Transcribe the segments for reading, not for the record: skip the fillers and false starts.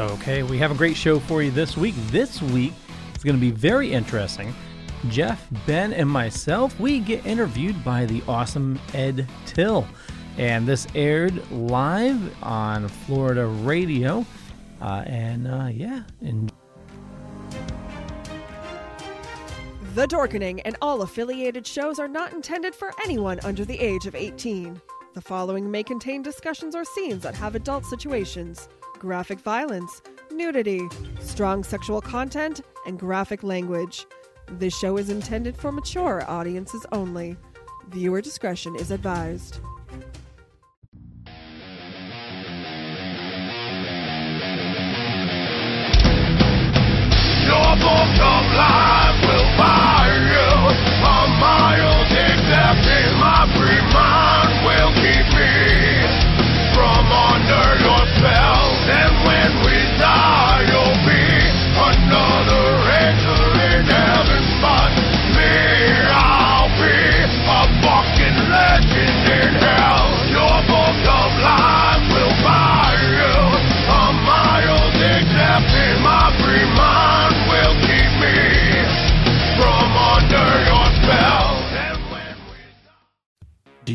Okay, we have a great show for you this week. This week is going to be very interesting. Jeff, Ben, and myself, we get interviewed by the awesome Ed Tyll. And this aired live on Florida Radio. Enjoy. The Dorkening and all affiliated shows are not intended for anyone under the age of 18. The following may contain discussions or scenes that have adult situations, graphic violence, nudity, strong sexual content, and graphic language. This show is intended for mature audiences only. Viewer discretion is advised. Your book of life will buy you a mild except in my free mind will keep me from under your spell. And when we die, you'll be another angel in heaven. But me, I'll be a fucking legend in hell. Your book of life will buy you a mild except in my free mind. Do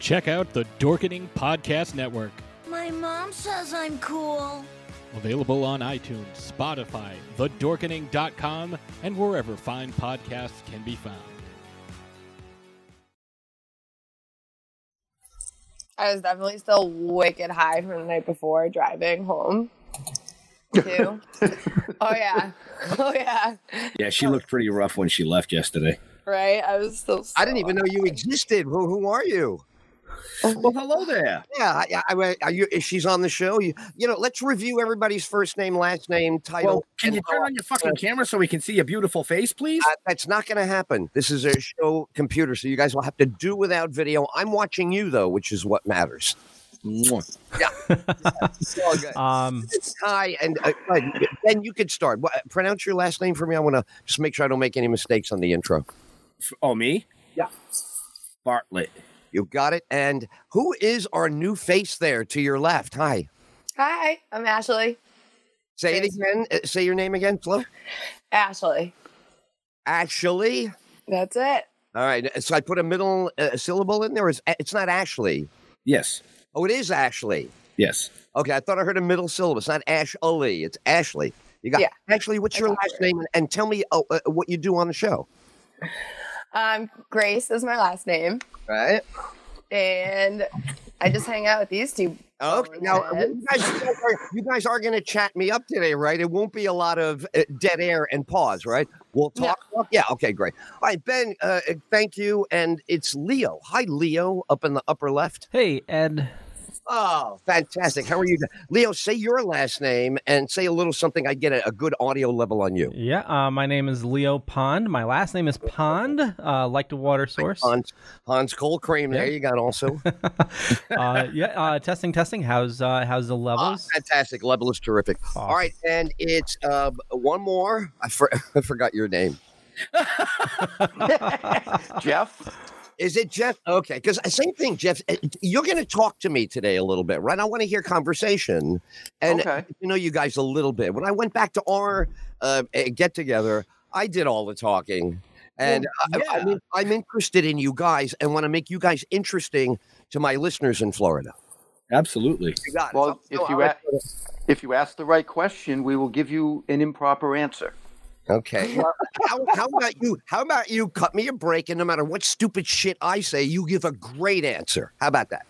Check out the Dorkening Podcast Network. My mom says I'm cool. Available on iTunes, Spotify, thedorkening.com, and wherever fine podcasts can be found. I was definitely still wicked high from the night before driving home. Too. Oh, yeah. Yeah, she looked pretty rough when she left yesterday. Right? I was still so I didn't even know you existed. Who are you? Well, hello there. Yeah, she's on the show. You know, let's review everybody's first name, last name, title. Well, can you turn on your fucking camera so we can see your beautiful face, please? That's not going to happen. This is a show computer, so you guys will have to do without video. I'm watching you, though, which is what matters. Yeah. It's all good. Hi, and Ben, you could start. Pronounce your last name for me. I want to just make sure I don't make any mistakes on the intro. Oh, me? Yeah. Bartlett. You got it. And who is our new face there to your left? Hi, I'm Ashley. Say it again. Say your name again, Flo. Ashley. Ashley? That's it. All right. So I put a middle syllable in there. It's not Ashley. Yes. Oh, it is Ashley. Yes. Okay. I thought I heard a middle syllable. It's not Ashley. It's Ashley. You got it. Ashley, what's your last name? And tell me what you do on the show. Grace is my last name. Right. And I just hang out with these two. Okay. Now, you guys are going to chat me up today, right? It won't be a lot of dead air and pause, right? We'll talk. No. Yeah. Okay, great. All right, Ben, thank you. And it's Leo. Hi, Leo, up in the upper left. Hey, Ed. Oh, fantastic. How are you? Leo, say your last name and say a little something. I get a good audio level on you. Yeah, my name is Leo Pond. My last name is Pond, like the water source. Hans Cole Cream. Yeah. There you got also. Testing. How's the levels? Fantastic. Level is terrific. Awesome. All right, and it's one more. I forgot your name. Jeff? Is it Jeff? Okay, because same thing, Jeff. You're going to talk to me today a little bit, right? I want to hear conversation and you know you guys a little bit. When I went back to our get together, I did all the talking, and I'm interested in you guys and want to make you guys interesting to my listeners in Florida. Absolutely. Well, if you ask the right question, we will give you an improper answer. Okay. Well, how about you cut me a break, and no matter what stupid shit I say, you give a great answer. How about that?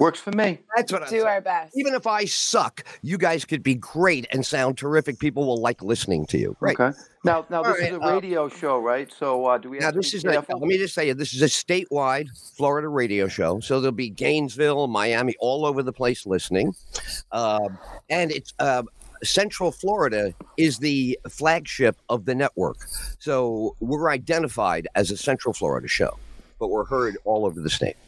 Works for me. That's what I do. Our best. Even if I suck, you guys could be great and sound terrific. People will like listening to you. Right. Okay. Now this is a radio show, right? So do we? Now this is. Let me just say you, this is a statewide Florida radio show. So there'll be Gainesville, Miami, all over the place listening, and it's. Central Florida is the flagship of the network. So we're identified as a Central Florida show, but we're heard all over the state.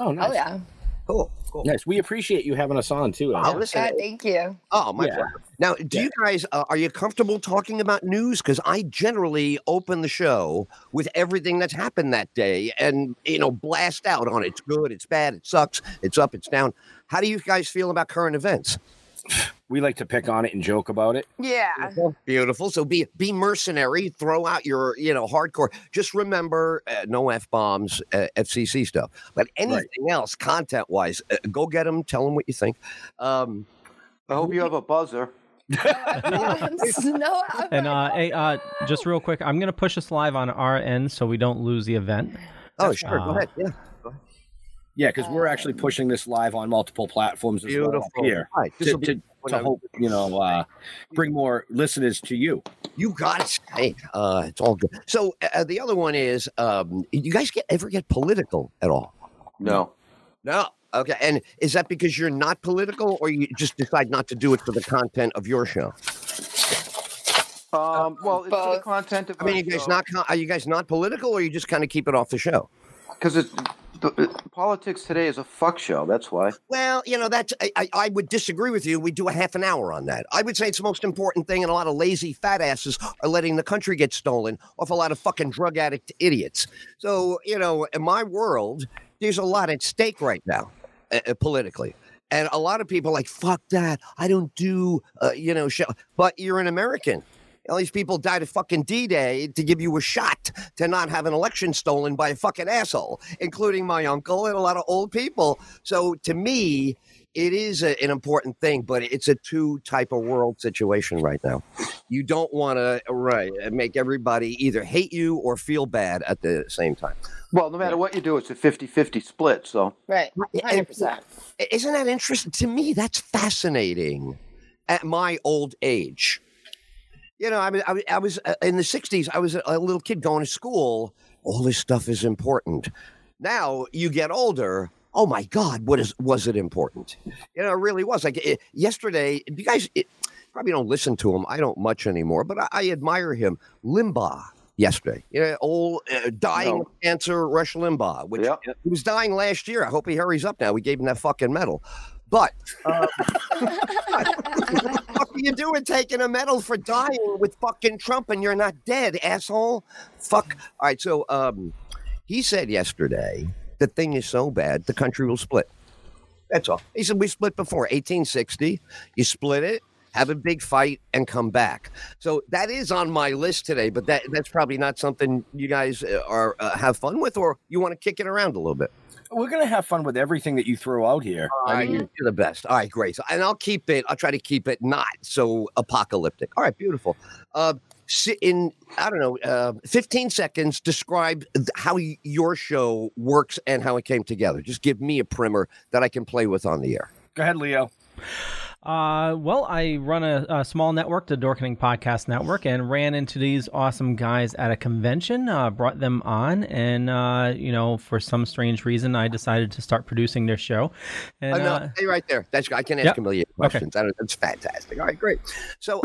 Oh, nice. Oh, yeah. Cool. Nice. We appreciate you having us on, too. Oh, listen, thank you. Oh, my pleasure. Now, do you guys, are you comfortable talking about news? Because I generally open the show with everything that's happened that day and, you know, blast out on it. It's good, it's bad, it sucks, it's up, it's down. How do you guys feel about current events? We like to pick on it and joke about it. Yeah. Beautiful. So be mercenary. Throw out your, you know, hardcore. Just remember, no F-bombs, FCC stuff. But anything else, content-wise, go get them. Tell them what you think. I hope you have a buzzer. And hey, just real quick, I'm going to push us live on our end so we don't lose the event. Oh, sure. Go ahead. Yeah. Yeah, because we're actually pushing this live on multiple platforms as well here to hope, you know, bring more listeners to you. You got it. Hey, it's all good. So the other one is, you guys ever get political at all? No. No. Okay. And is that because you're not political or you just decide not to do it for the content of your show? Well, it's for the content of I mean, are you guys not political or you just kind of keep it off the show? Because it's... Politics today is a fuck show. That's why. Well, you know, that's I would disagree with you. We do a half an hour on that. I would say it's the most important thing, and a lot of lazy fat asses are letting the country get stolen off a lot of fucking drug addict idiots. So, you know, in my world, there's a lot at stake right now, politically. And a lot of people are like, fuck that. I don't do, you know, show. But you're an American. All these people died at fucking D-Day to give you a shot to not have an election stolen by a fucking asshole, including my uncle and a lot of old people. So to me, it is an important thing, but it's a two type of world situation right now. You don't want to make everybody either hate you or feel bad at the same time. Well, no matter what you do, it's a 50-50 split. So right, 100%. Isn't that interesting? To me, that's fascinating at my old age. You know, I mean, I was in the 60s. I was a little kid going to school. All this stuff is important. Now you get older. Oh, my God. Was it important? You know, it really was. Like yesterday, you guys probably don't listen to him. I don't much anymore, but I admire him. Limbaugh yesterday. You know, old dying of cancer, Rush Limbaugh, which he was dying last year. I hope he hurries up now. We gave him that fucking medal. But what the fuck are you doing taking a medal for dying with fucking Trump and you're not dead, asshole? Fuck. All right. So he said yesterday, the thing is so bad, the country will split. That's all. He said, we split before 1860. You split it, have a big fight and come back. So that is on my list today. But that's probably not something you guys are have fun with or you want to kick it around a little bit. We're going to have fun with everything that you throw out here. I mean, you're the best. All right, great. And I'll try to keep it not so apocalyptic. All right, beautiful. In, I don't know, 15 seconds, describe how your show works and how it came together. Just give me a primer that I can play with on the air. Go ahead, Leo. Well, I run a small network, the Dorkening Podcast Network, and ran into these awesome guys at a convention, brought them on, and, you know, for some strange reason, I decided to start producing their show. And, no, hey, right there. That's, I can ask a million questions. Okay. That's fantastic. All right, great. So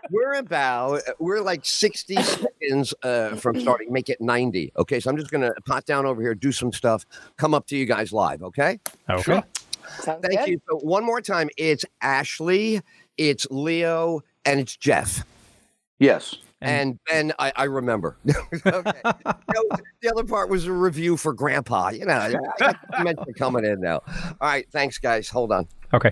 we're like 60 seconds from starting, make it 90. Okay, so I'm just going to pot down over here, do some stuff, come up to you guys live, okay? Okay. Sure. Thank you. So one more time, it's Ashley, it's Leo, and it's Jeff. Yes. And then I remember. The other part was a review for Grandpa. You know, I meant to coming in now. All right, thanks, guys. Hold on. Okay.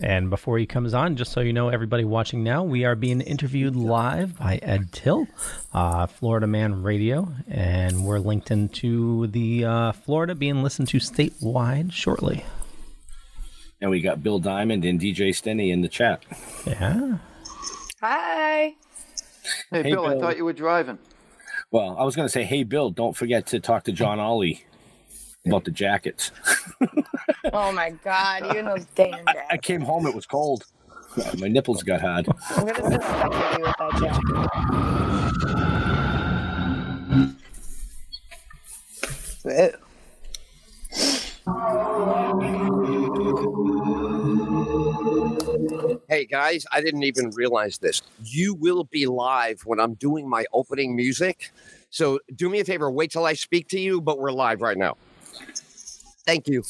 And before he comes on, just so you know, everybody watching now, we are being interviewed live by Ed Tyll, Florida Man Radio, and we're linked into the Florida being listened to statewide shortly. And we got Bill Diamond and DJ Stenny in the chat. Yeah. Hi. Hey, Bill, I thought you were driving. Well, I was going to say, hey, Bill, don't forget to talk to John Ollie about the jackets. Oh, my God. You know, damn that. I came home. It was cold. My nipples got hard. I'm going to suspect you with that jacket. Hey, guys, I didn't even realize this. You will be live when I'm doing my opening music. So do me a favor. Wait till I speak to you, but we're live right now. Thank you.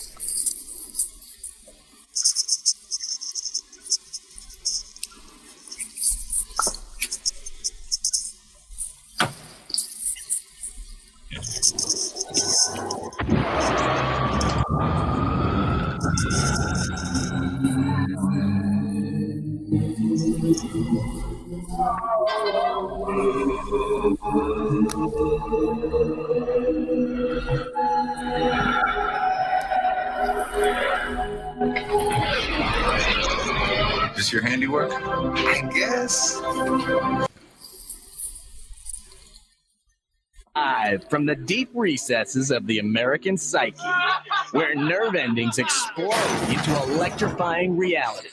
Is this your handiwork? I guess. Live from the deep recesses of the American psyche, where nerve endings explode into electrifying reality,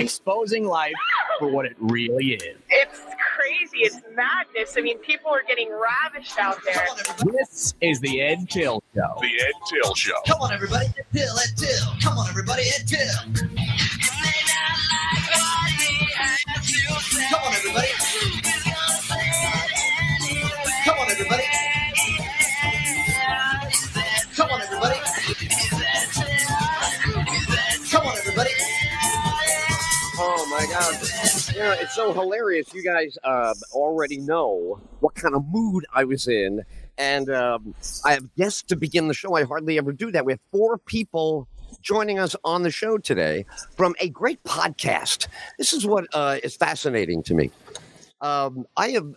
exposing life for what it really is. It's crazy. It's madness. I mean, people are getting ravished out there. This is the Ed Tyll Show. The Ed Tyll Show. Come on, everybody. Tyll, Ed Tyll. Come on, everybody. Ed Tyll. Come on, everybody. Come on, everybody. Come on, everybody. Come on, everybody. Oh, my God. You know, it's so hilarious. You guys already know what kind of mood I was in. And I have guests to begin the show. I hardly ever do that. We have four people joining us on the show today from a great podcast. This is what is fascinating to me. I have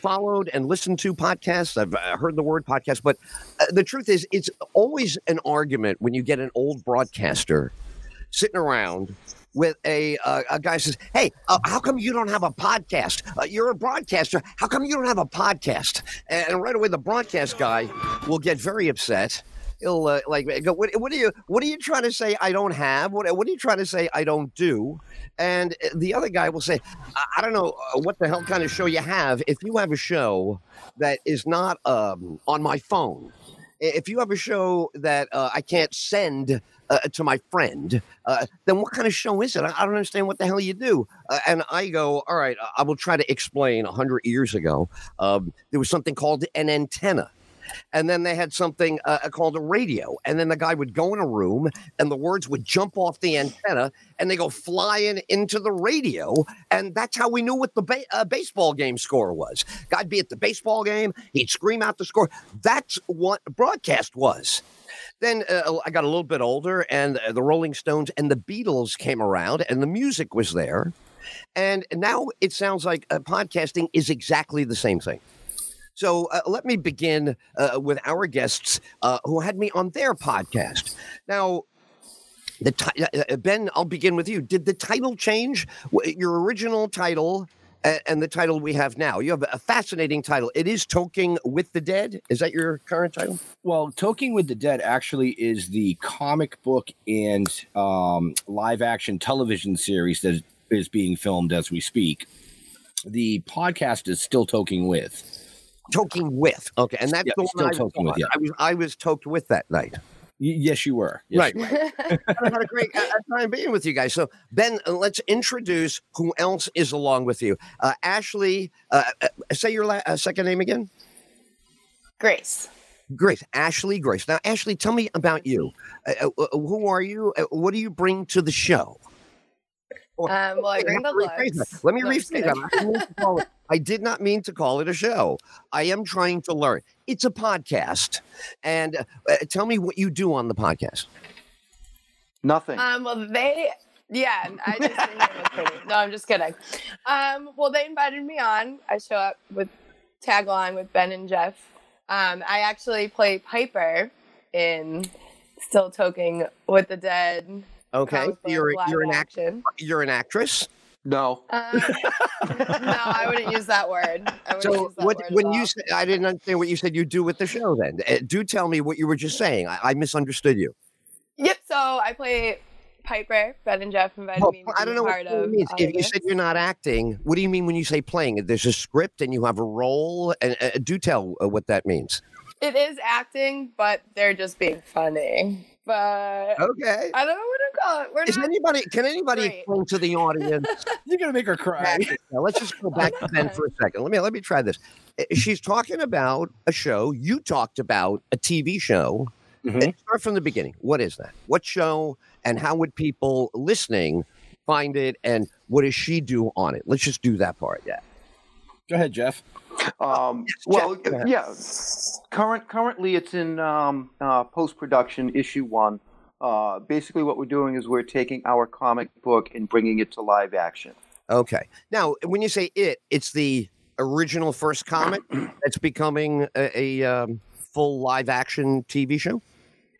followed and listened to podcasts. I've heard the word podcast. But the truth is, it's always an argument when you get an old broadcaster sitting around with a guy says, hey, how come you don't have a podcast? You're a broadcaster. How come you don't have a podcast? And right away, the broadcast guy will get very upset. He'll go, what are you trying to say I don't have? What are you trying to say I don't do? And the other guy will say, I don't know what the hell kind of show you have. If you have a show that is not on my phone, if you have a show that I can't send to my friend, then what kind of show is it? I don't understand what the hell you do. And I go, all right, I will try to explain. 100 years ago, there was something called an antenna. And then they had something called a radio. And then the guy would go in a room and the words would jump off the antenna and they go flying into the radio. And that's how we knew what the baseball game score was. Guy'd be at the baseball game. He'd scream out the score. That's what broadcast was. Then I got a little bit older and the Rolling Stones and the Beatles came around and the music was there. And now it sounds like podcasting is exactly the same thing. So let me begin with our guests who had me on their podcast. Now, Ben, I'll begin with you. Did the title change? Your original title and the title we have now. You have a fascinating title. It is Toking with the Dead. Is that your current title? Well, Toking with the Dead actually is the comic book and live action television series that is being filmed as we speak. The podcast is Still Toking With. Toking with. Okay. And that's the one I was toked with that night. Yes, you were. Yes, right. You were. I had a great time being with you guys. So, Ben, let's introduce who else is along with you. Ashley, say your second name again. Grace. Grace, Ashley Grace. Now, Ashley, tell me about you. Who are you? What do you bring to the show? Well, I bring the looks. Let me rephrase that. I did not mean to call it a show. I am trying to learn. It's a podcast. And tell me what you do on the podcast. Nothing. Well, they... Yeah, I just didn't know it was pretty. No, I'm just kidding. Well, they invited me on. I show up with tagline with Ben and Jeff. I actually play Piper in Still Toking with the Dead. Okay, you're an actress. No, no, I wouldn't use that word. So when you said, I didn't understand what you said. You do with the show then. Do tell me what you were just saying. I misunderstood you. Yep. So I play Piper. Ben and Jeff invited me. I don't know what it means. If you said you're not acting, what do you mean when you say playing? There's a script and you have a role. And do tell what that means. It is acting, but they're just being funny. But okay, I don't know what to call it. Can anybody explain to the audience? You're gonna make her cry. Now, let's just go back to Ben for a second. Let me try this. She's talking about a show. You talked about a TV show. Mm-hmm. And start from the beginning. What is that? What show? And how would people listening find it? And what does she do on it? Let's just do that part. Yeah. Go ahead, Jeff. Currently it's in post-production, issue 1. Basically what we're doing is we're taking our comic book and bringing it to live action. Okay. Now, when you say it's the original first comic that's becoming a full live action TV show?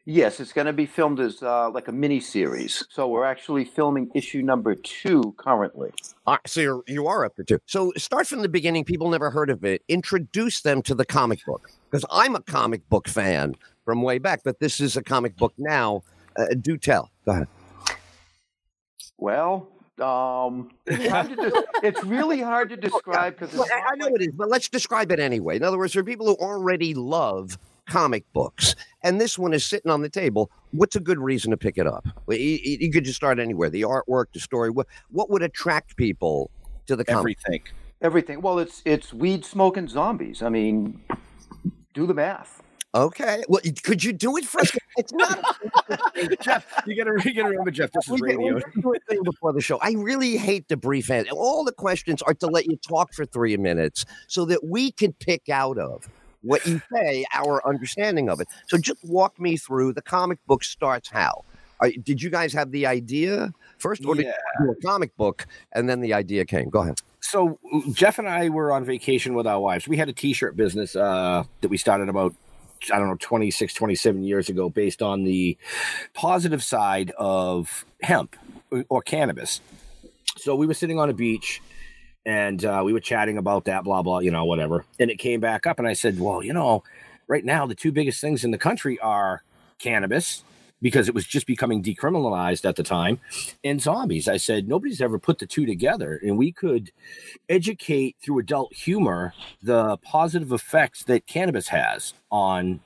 Yes, it's going to be filmed as like a mini series. So we're actually filming issue number 2 currently. All right, so you are up to 2. So start from the beginning. People never heard of it. Introduce them to the comic book, because I'm a comic book fan from way back, but this is a comic book now. Do tell. Go ahead. Well, it's really hard to describe because I know it is, but let's describe it anyway. In other words, there are people who already love comic books, and this one is sitting on the table. What's a good reason to pick it up? You could just start anywhere. The artwork, the story. What would attract people to the comic? Everything. Well, it's weed smoking zombies. I mean, do the math. Okay. Well, could you do it first? It's not. Jeff, you gotta remember, Jeff. This is radio. Do a thing before the show. I really hate the brief end. All the questions are to let you talk for 3 minutes so that we could pick out of what you say, our understanding of it. So just walk me through the comic book starts how. Did you guys have the idea first, or did you do a comic book and then the idea came? Go ahead. So Jeff and I were on vacation with our wives. We had a T-shirt business that we started about, I don't know, 26, 27 years ago, based on the positive side of hemp or cannabis. So we were sitting on a beach, and we were chatting about that, blah, blah, whatever. And it came back up, and I said, well, right now the 2 biggest things in the country are cannabis, because it was just becoming decriminalized at the time, and zombies. I said, nobody's ever put the 2 together, and we could educate through adult humor the positive effects that cannabis has on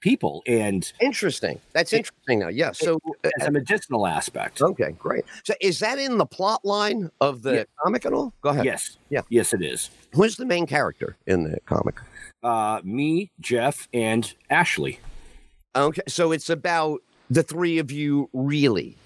people. And interesting. That's interesting now. Yeah. So as a medicinal aspect. Okay, great. So is that in the plot line of the comic at all? Go ahead. Yes. Yeah. Yes, it is. Who's the main character in the comic? Me, Jeff, and Ashley. Okay. So it's about the 3 of you, really.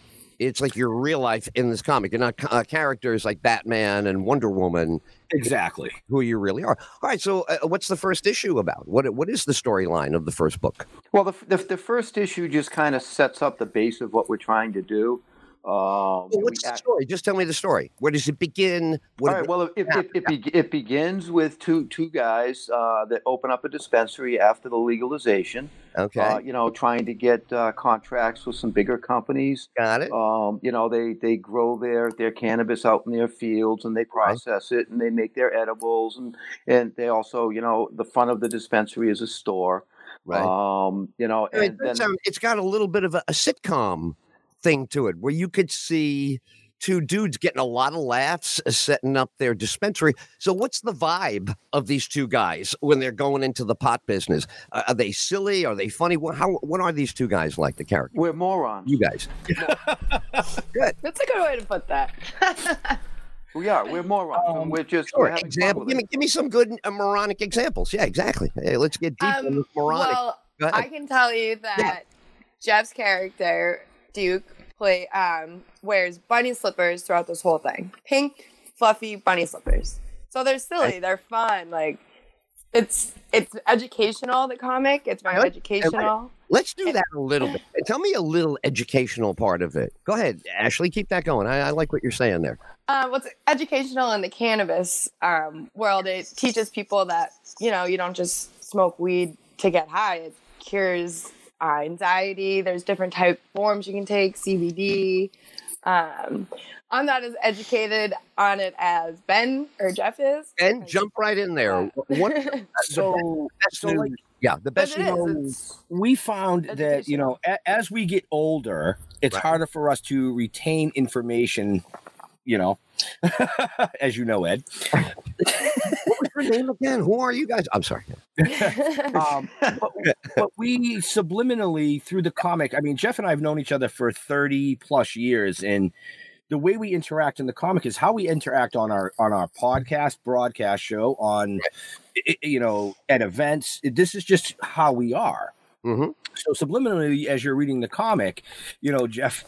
It's like your real life in this comic. You're not characters like Batman and Wonder Woman. Exactly. Who you really are. All right. So what's the first issue about? What is the storyline of the first book? Well, the first issue just kind of sets up the base of what we're trying to do. What's the story? Just tell me the story. Where does it begin? It begins with two guys that open up a dispensary after the legalization. Okay. Trying to get contracts with some bigger companies. Got it. They grow their cannabis out in their fields, and they process it, and they make their edibles, and they also, the front of the dispensary is a store. Right. It's got a little bit of a sitcom thing to it, where you could see 2 dudes getting a lot of laughs setting up their dispensary. So what's the vibe of these 2 guys when they're going into the pot business? Are they silly? Are they funny? What are these 2 guys like, the characters? We're morons. You guys. Good. That's a good way to put that. We are. We're morons. We're just having example. Give me some good moronic examples. Yeah, exactly. Hey, let's get deep in this moronic. Well, Go ahead. I can tell you that Jeff's character, Duke, wears bunny slippers throughout this whole thing. Pink, fluffy bunny slippers. So they're silly. They're fun. Like, it's educational, the comic. It's my educational. Let's do that a little bit. Tell me a little educational part of it. Go ahead, Ashley. Keep that going. I like what you're saying there. What's educational in the cannabis world, it teaches people that, you know, you don't just smoke weed to get high. It cures anxiety. There's different type forms you can take, CBD. I'm not as educated on it as Ben or Jeff is. Ben, jump right in there. The best news. We found that, you know, as we get older, it's harder for us to retain information, you know, as you know, Ed. What was your name again? Who are you guys? I'm sorry. But we subliminally, through the comic, I mean, Jeff and I have known each other for 30 plus years, and the way we interact in the comic is how we interact on our podcast, broadcast show, on, you know, at events. This is just how we are. Mm-hmm. So subliminally, as you're reading the comic, you know, Jeff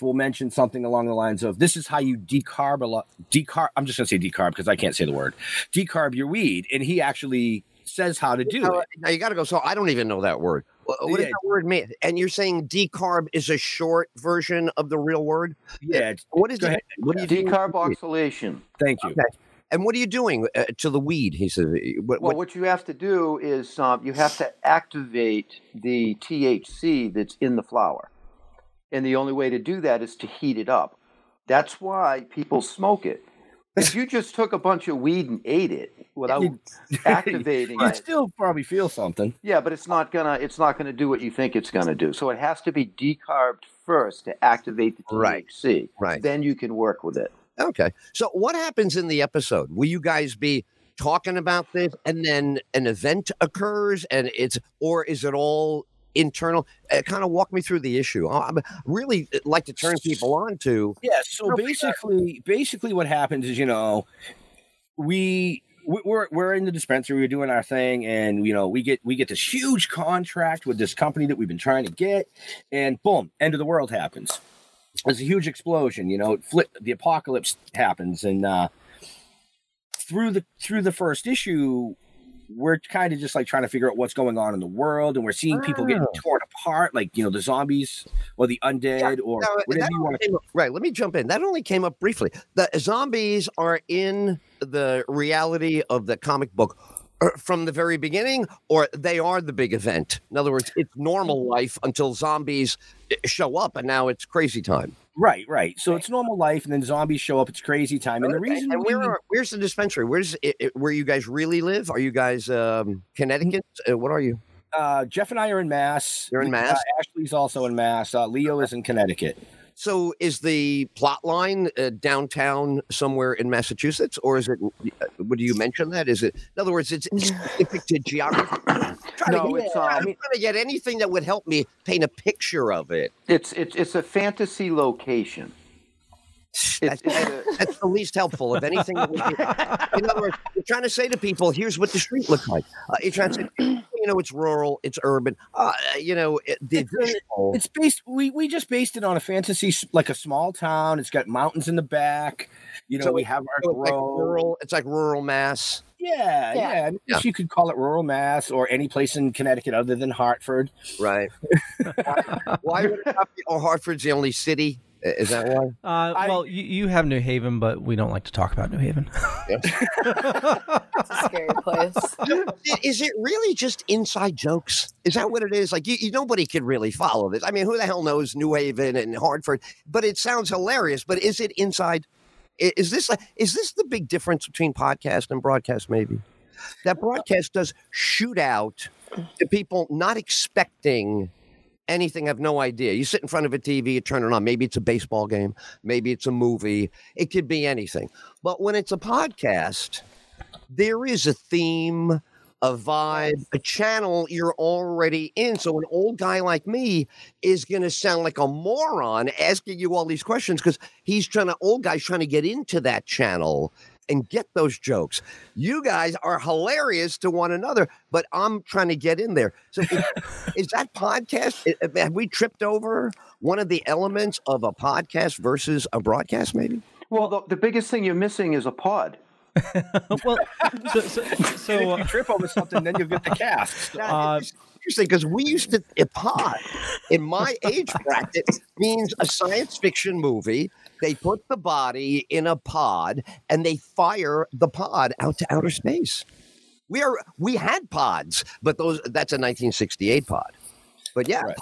will mention something along the lines of, this is how you decarb. I'm just going to say decarb because I can't say the word. Decarb your weed. And he actually says how to do it. Now you got to go. So I don't even know that word. What does that word mean? And you're saying decarb is a short version of the real word? Yeah. What is it? What do you decarboxylation. Thank you. Okay. And what are you doing to the weed? He said. What you have to do is you have to activate the THC that's in the flower. And the only way to do that is to heat it up. That's why people smoke it. If you just took a bunch of weed and ate it without activating it, still probably feel something. Yeah, but it's not gonna do what you think it's gonna do. So it has to be decarbed first to activate the THC. Right. Then you can work with it. Okay. So what happens in the episode? Will you guys be talking about this, and then an event occurs, and is it all internal? Kind of walk me through the issue. I really like to turn people on to. Yeah. So basically what happens is, you know, we're in the dispensary, we're doing our thing, and, you know, we get this huge contract with this company that we've been trying to get, and boom, end of the world happens. There's a huge explosion, you know, the apocalypse happens, and through the first issue, we're kind of just like trying to figure out what's going on in the world, and we're seeing people getting torn apart, like, you know, the zombies or the undead or whatever you want to call it. Right. Let me jump in. That only came up briefly. The zombies are in the reality of the comic book from the very beginning, or they are the big event. In other words, it's normal life until zombies show up, and now it's crazy time. Right. So it's normal life, and then zombies show up. It's crazy time, and the reason. And where's the dispensary? Where you guys really live? Are you guys Connecticut? What are you? Jeff and I are in Mass. You're in Mass. Ashley's also in Mass. Leo is in Connecticut. So is the plot line downtown somewhere in Massachusetts, or is it? Would you mention that? Is it? In other words, it's specific to geography. I'm trying to get anything that would help me paint a picture of it. It's a fantasy location. That's the least helpful of anything. In other words, you're trying to say to people, here's what the street looks like. You're trying to say, you know, it's rural, it's urban. You know, it's based. We just based it on a fantasy, like a small town. It's got mountains in the back. You know, so we have our rural. It's like rural Mass. Yeah. I guess you could call it rural Mass, or any place in Connecticut other than Hartford. Right. Why would it not be? Oh, Hartford's the only city. Is that why? Well, you have New Haven, but we don't like to talk about New Haven. It's a scary place. Is it really just inside jokes? Is that what it is? Like, nobody could really follow this. I mean, who the hell knows New Haven and Hartford? But it sounds hilarious. But is it inside? Is this the big difference between podcast and broadcast? Maybe that broadcast does shoot out to people not expecting anything, have no idea. You sit in front of a TV, you turn it on. Maybe it's a baseball game. Maybe it's a movie. It could be anything. But when it's a podcast, there is a theme, a vibe, a channel you're already in. So an old guy like me is going to sound like a moron asking you all these questions because he's trying to get into that channel. and get those jokes. You guys are hilarious to one another, but I'm trying to get in there. So is that podcast, have we tripped over one of the elements of a podcast versus a broadcast maybe? Well, the biggest thing you're missing is a pod. Well, so if you trip over something, then you'll get the cast. Seriously, because we used to, a pod in my age bracket means a science fiction movie. They put the body in a pod and they fire the pod out to outer space. We had pods, but that's a 1968 pod. But yeah, right.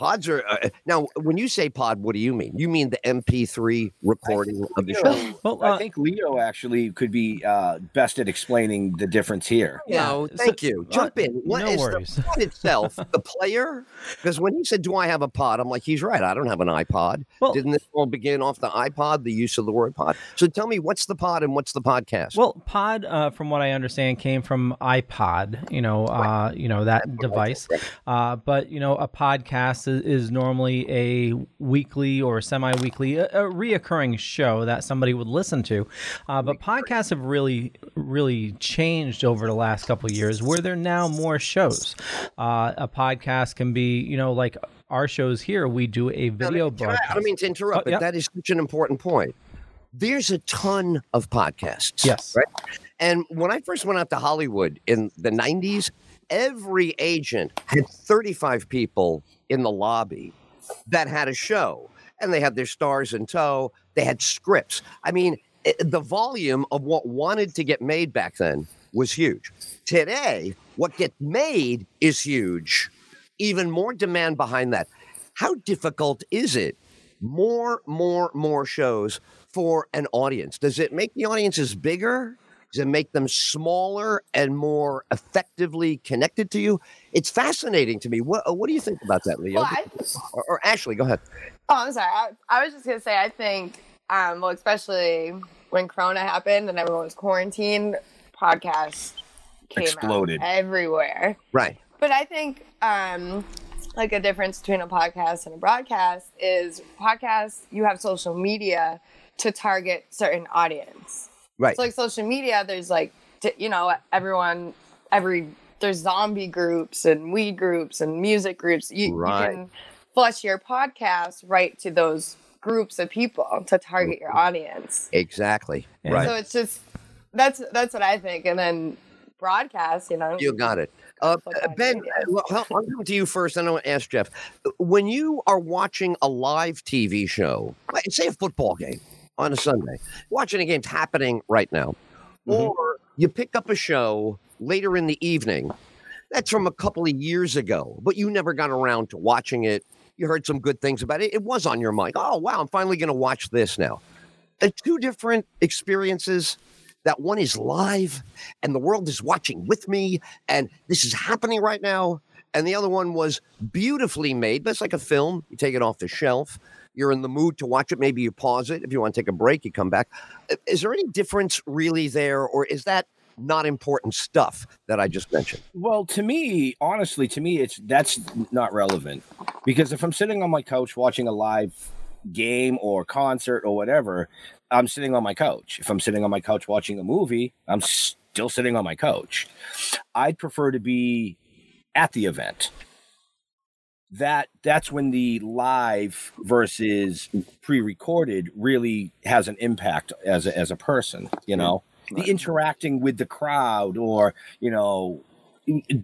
pods are now. When you say pod, what do you mean? You mean the MP3 recording of the show? Well, I think Leo actually could be best at explaining the difference here. Yeah, no, thank you. Jump in. What is the pod itself? The player? Because when he said, "Do I have a pod?" I'm like, he's right. I don't have an iPod. Well, didn't this all begin off the iPod? The use of the word pod. So tell me, what's the pod and what's the podcast? Well, pod, from what I understand, came from iPod. You know, right. You know that device. Right. But you know. A podcast is normally a weekly or semi-weekly, a reoccurring show that somebody would listen to. But podcasts have really, really changed over the last couple of years, where there are now more shows. A podcast can be, you know, like our shows here, we do a video broadcast. I don't mean to interrupt, but that is such an important point. There's a ton of podcasts. Yes. Right? And when I first went out to Hollywood in the 90s, every agent had 35 people in the lobby that had a show, and they had their stars in tow. They had scripts. I mean, the volume of what wanted to get made back then was huge. Today, what gets made is huge. Even more demand behind that. How difficult is it? More shows for an audience. Does it make the audiences bigger? And make them smaller and more effectively connected to you? It's fascinating to me. What do you think about that, Leo? Well, or Ashley, go ahead. Oh, I'm sorry. I was just going to say, I think, well, especially when Corona happened and everyone was quarantined, podcasts exploded out everywhere. Right. But I think, like, a difference between a podcast and a broadcast is podcasts, you have social media to target certain audience. Right. It's like social media. There's like, you know, there's zombie groups and weed groups and music groups. You can flush your podcast right to those groups of people to target your audience. Exactly. Yeah. Right. So it's just, that's what I think. And then broadcast, you know. You got it. Ben, I'll come to you first. I want to ask Jeff. When you are watching a live TV show, say a football game, on a Sunday, watching a game's happening right now, or you pick up a show later in the evening that's from a couple of years ago, but you never got around to watching it. You heard some good things about it. It was on your mind. Oh, wow, I'm finally going to watch this now. Two different experiences. That one is live, and the world is watching with me, and this is happening right now. And the other one was beautifully made, but it's like a film. You take it off the shelf. You're in the mood to watch it. Maybe you pause it. If you want to take a break, you come back. Is there any difference really there, or is that not important stuff that I just mentioned? Well, to me, honestly, that's not relevant, because if I'm sitting on my couch watching a live game or concert or whatever, I'm sitting on my couch. If I'm sitting on my couch watching a movie, I'm still sitting on my couch. I'd prefer to be at the event. That's when the live versus pre-recorded really has an impact as a person, you know, the interacting with the crowd, or, you know,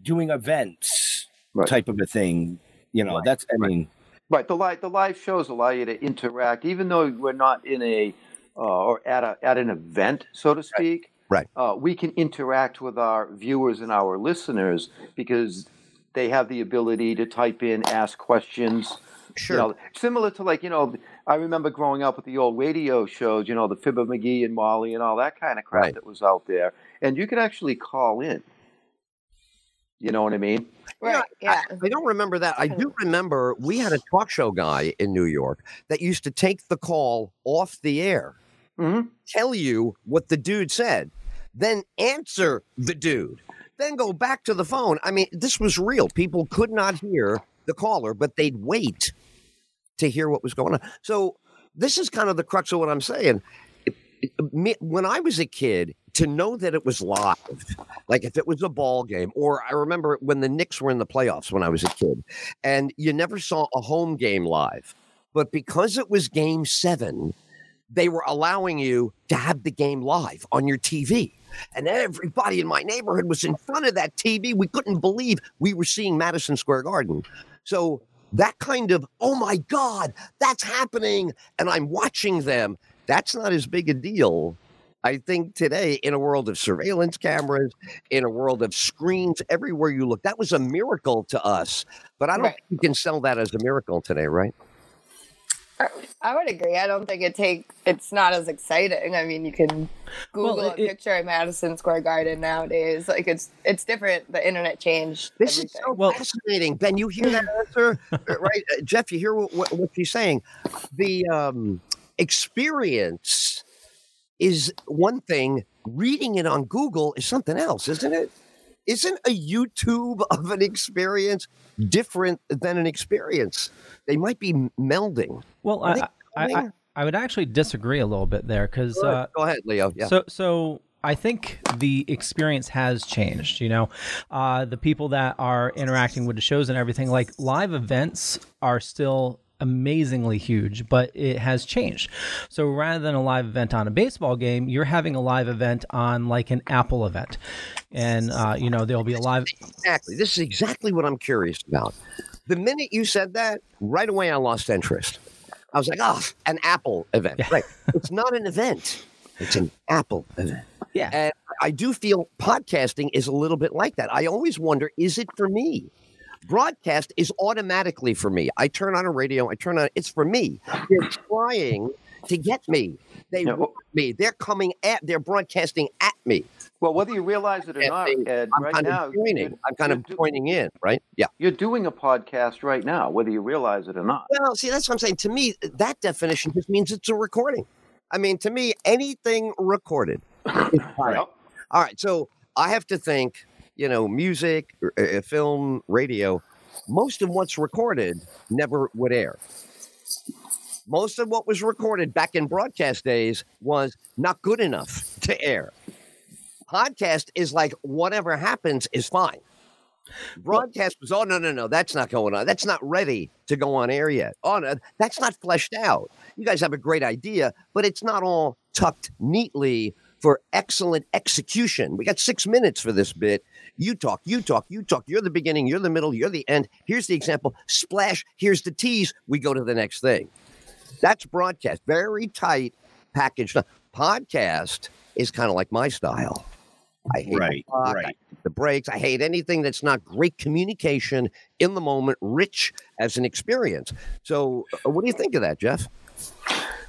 doing events type of a thing, you know, that's, I mean. Right. The live shows allow you to interact, even though we're not in a, or at an event, so to speak. Right. We can interact with our viewers and our listeners because they have the ability to type in, ask questions. Sure. You know, similar to, like, you know, I remember growing up with the old radio shows, you know, the Fibber McGee and Molly and all that kind of crap that was out there. And you could actually call in. You know what I mean? Right. Yeah. I don't remember that. I do remember we had a talk show guy in New York that used to take the call off the air, tell you what the dude said, then answer the dude. Then go back to the phone. I mean, this was real. People could not hear the caller, but they'd wait to hear what was going on. So this is kind of the crux of what I'm saying. when I was a kid, to know that it was live, like if it was a ball game, or I remember when the Knicks were in the playoffs when I was a kid, and you never saw a home game live. But because it was Game 7, they were allowing you to have the game live on your TV. And everybody in my neighborhood was in front of that TV. We couldn't believe we were seeing Madison Square Garden. So that kind of, oh, my God, that's happening. And I'm watching them. That's not as big a deal, I think, today, in a world of surveillance cameras, in a world of screens everywhere you look. That was a miracle to us. But I don't think you can sell that as a miracle today, right? I would agree. I don't think it's not as exciting. I mean, you can Google a picture of Madison Square Garden nowadays. Like, it's different. The internet changed. This everything. Is so fascinating. Ben, you hear that answer, right? Jeff, you hear what she's saying. The experience is one thing. Reading it on Google is something else, isn't it? Isn't a YouTube of an experience different than an experience? They might be melding. Well, I would actually disagree a little bit there, because sure. Go ahead, Leo. Yeah. So I think the experience has changed. You know, the people that are interacting with the shows and everything, like live events, are still amazingly huge, but it has changed. So rather than a live event on a baseball game, you're having a live event on like an Apple event, and you know, there'll be a live. Exactly, this is exactly what I'm curious about. The minute you said that, right away I lost interest. I was like, oh, an Apple event, yeah. Right? It's not an event; it's an Apple event. Yeah, and I do feel podcasting is a little bit like that. I always wonder, is it for me? Broadcast is automatically for me. I turn on a radio. It's for me. They're trying to get me. They want me. They're coming at. They're broadcasting at me. Well, whether you realize it or not, Ed, right now, I'm kind of pointing in, right? Yeah. You're doing a podcast right now, whether you realize it or not. Well, see, that's what I'm saying. To me, that definition just means it's a recording. I mean, to me, anything recorded is fine. Yep. All right. So I have to think, you know, music, film, radio, most of what's recorded never would air. Most of what was recorded back in broadcast days was not good enough to air. Podcast is like whatever happens is fine. Broadcast was, oh, no, that's not going on. That's not ready to go on air yet. Oh, no, that's not fleshed out. You guys have a great idea, but it's not all tucked neatly for excellent execution. We got 6 minutes for this bit. You talk. You're the beginning. You're the middle. You're the end. Here's the example. Splash. Here's the tease. We go to the next thing. That's broadcast. Very tight packaged. Podcast is kind of like my style. I hate the breaks. I hate anything that's not great communication in the moment, rich as an experience. So what do you think of that, Jeff?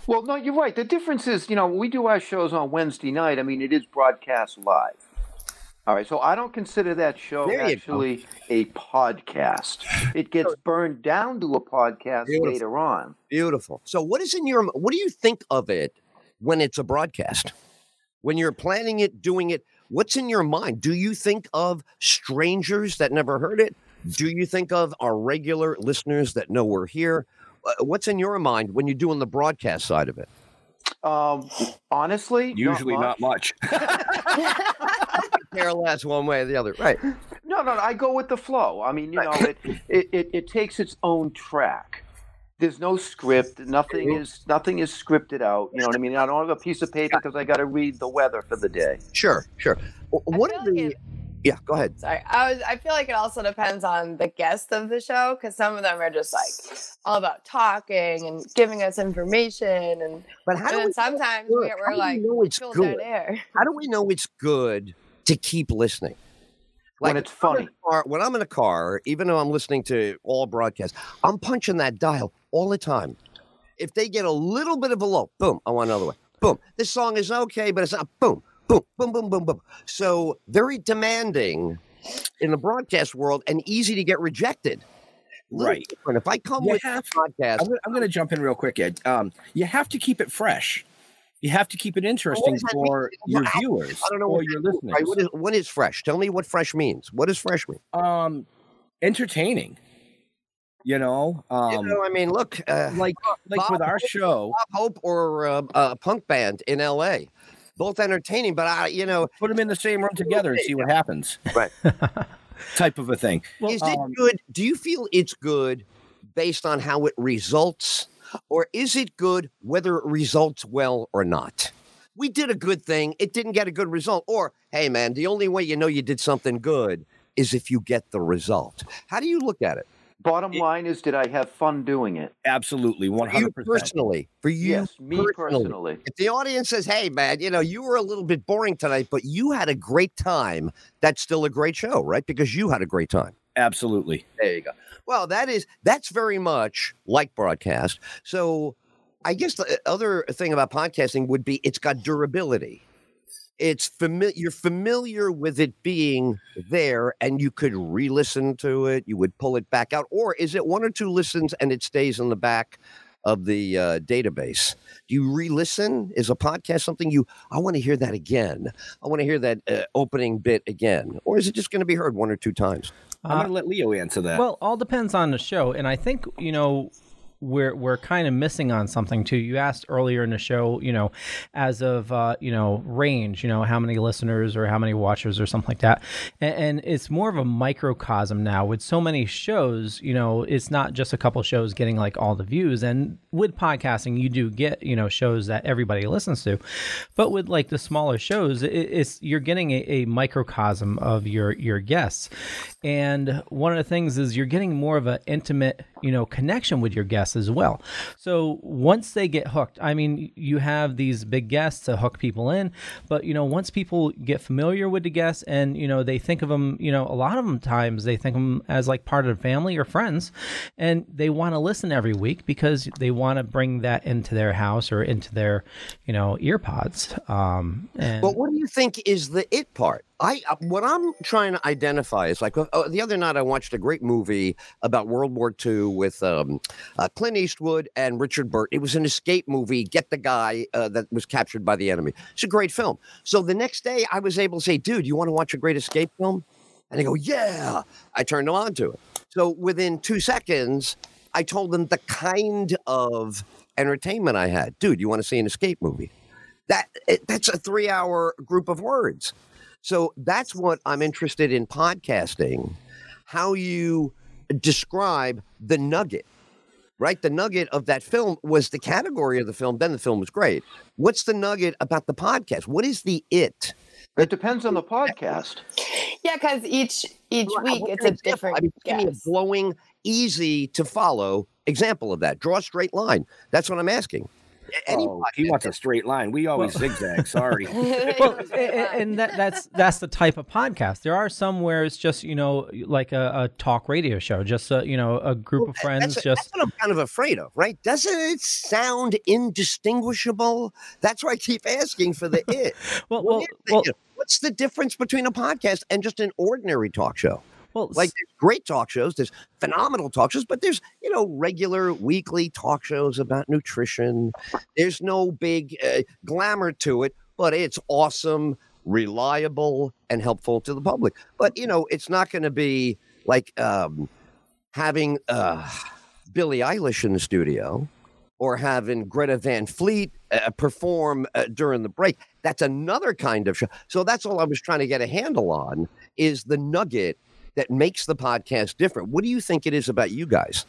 Well, no, you're right. The difference is, you know, we do our shows on Wednesday night. I mean, it is broadcast live. All right. So I don't consider that show actually a podcast. It gets burned down to a podcast later on. Beautiful. So what do you think of it when it's a broadcast? When you're planning it, doing it, what's in your mind? Do you think of strangers that never heard it? Do you think of our regular listeners that know we're here? What's in your mind when you're doing the broadcast side of it? Honestly, usually not much. Care less one way or the other, right? No, I go with the flow. I mean, you know, it takes its own track. There's no script. Nothing is scripted out. You know what I mean? I don't have a piece of paper because I got to read the weather for the day. Sure. Yeah, go ahead. Sorry, I feel like it also depends on the guest of the show, because some of them are just like all about talking and giving us information, How do we know it's good to keep listening? Like, when it's funny. When I'm in a car, even though I'm listening to all broadcasts, I'm punching that dial all the time. If they get a little bit of a low, boom, I want another one. Boom. This song is okay, but it's not. Boom. Boom, boom, boom, boom, boom. So very demanding in the broadcast world and easy to get rejected. Right. If I come with a podcast, I'm going to jump in real quick, Ed. You have to keep it fresh. You have to keep it interesting for your viewers or your listeners. Right? What is fresh? Tell me what fresh means. What does fresh mean? Entertaining. You know, I mean, look, like Bob with our show, Bob Hope or a punk band in L.A., both entertaining, but you know, put them in the same room together and see what happens, right? Type of a thing. Well, is it good? Do you feel it's good based on how it results, or is it good whether it results well or not? We did a good thing, it didn't get a good result, or hey, man, the only way you know you did something good is if you get the result. How do you look at it? Bottom line is, did I have fun doing it? Absolutely, 100%. You personally, for you, yes, me personally. If the audience says, "Hey, man, you know, you were a little bit boring tonight, but you had a great time," that's still a great show, right? Because you had a great time. Absolutely. There you go. Well, that's very much like broadcast. So, I guess the other thing about podcasting would be it's got durability. It's familiar. You're familiar with it being there, and you could re-listen to it. You would pull it back out, or is it one or two listens and it stays in the back of the database? Do you re-listen? Is a podcast something I want to hear that again. I want to hear that opening bit again, or is it just going to be heard one or two times? I'm going to let Leo answer that. Well, all depends on the show, and I think we're kind of missing on something too. You asked earlier in the show, as of, range, how many listeners or how many watchers or something like that. And it's more of a microcosm now with so many shows, it's not just a couple shows getting like all the views. And with podcasting, you do get, shows that everybody listens to, but with like the smaller shows, you're getting a microcosm of your guests. And one of the things is you're getting more of an intimate, connection with your guests as well. So once they get hooked, I mean, you have these big guests to hook people in, but once people get familiar with the guests and they think of them, a lot of them times they think of them as like part of the family or friends, and they want to listen every week because they want to bring that into their house or into their ear pods. But what do you think is the it part? What I'm trying to identify is like the other night I watched a great movie about World War II with Clint Eastwood and Richard Burton. It was an escape movie, Get the Guy that was captured by the enemy. It's a great film. So the next day I was able to say, dude, you want to watch a great escape film? And they go, yeah. I turned them on to it. So within 2 seconds, I told them the kind of entertainment I had. Dude, you want to see an escape movie? That's a 3-hour group of words. So that's what I'm interested in podcasting, how you describe the nugget, right? The nugget of that film was the category of the film. Then the film was great. What's the nugget about the podcast? What is the it? It depends on the podcast. Yeah, because each week it's a different. I mean, give me a glowing, easy to follow example of that. Draw a straight line. That's what I'm asking. He wants a straight line. We always zigzag. Sorry. Well, and that's the type of podcast. There are some where it's just like a talk radio show, just a group of friends. That's what I'm kind of afraid of, right? Doesn't it sound indistinguishable? That's why I keep asking for the it. What's the difference between a podcast and just an ordinary talk show? Well, like there's great talk shows, there's phenomenal talk shows, but there's, regular weekly talk shows about nutrition. There's no big glamour to it, but it's awesome, reliable, and helpful to the public. But, it's not going to be like having Billie Eilish in the studio or having Greta Van Fleet perform during the break. That's another kind of show. So that's all I was trying to get a handle on is the nugget that makes the podcast different. What do you think it is about you guys?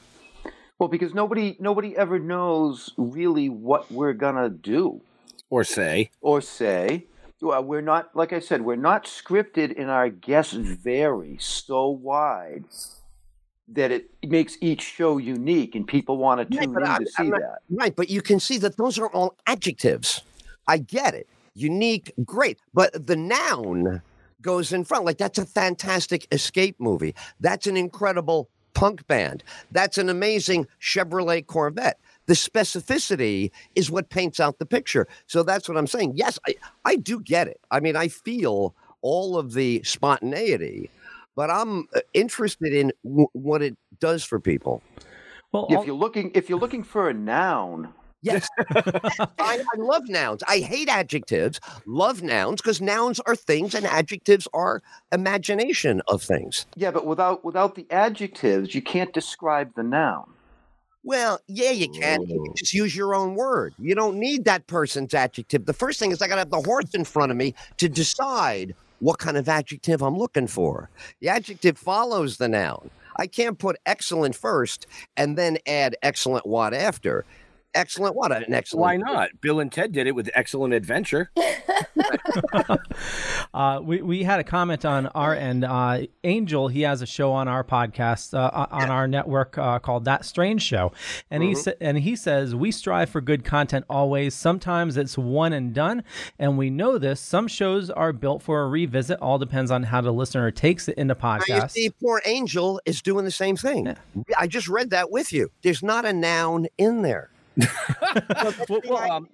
Well, because nobody ever knows really what we're gonna do or say. Well, we're not, like I said, we're not scripted, and our guests vary so wide that it makes each show unique, and people want to tune in to see that. Right, but you can see that those are all adjectives. I get it. Unique, great, but the noun goes in front. Like, that's a fantastic escape movie. That's an incredible punk band. That's an amazing Chevrolet Corvette. The specificity is what paints out the picture. So that's what I'm saying. Yes, I do get it. I mean, I feel all of the spontaneity, but I'm interested in what it does for people. Well, if you're looking for a noun, Yes. I love nouns. I hate adjectives, love nouns, because nouns are things and adjectives are imagination of things. Yeah, but without the adjectives, you can't describe the noun. Well, yeah, you can. You can just use your own word. You don't need that person's adjective. The first thing is I got to have the horse in front of me to decide what kind of adjective I'm looking for. The adjective follows the noun. I can't put excellent first and then add excellent what after. Excellent what? An excellent. Why not? Bill and Ted did it with Excellent Adventure. We had a comment on our end. Angel, he has a show on our podcast, on our network called That Strange Show. And, he says, we strive for good content always. Sometimes it's one and done. And we know this. Some shows are built for a revisit. All depends on how the listener takes it in the podcast. Now you see, poor Angel is doing the same thing. Yeah. I just read that with you. There's not a noun in there.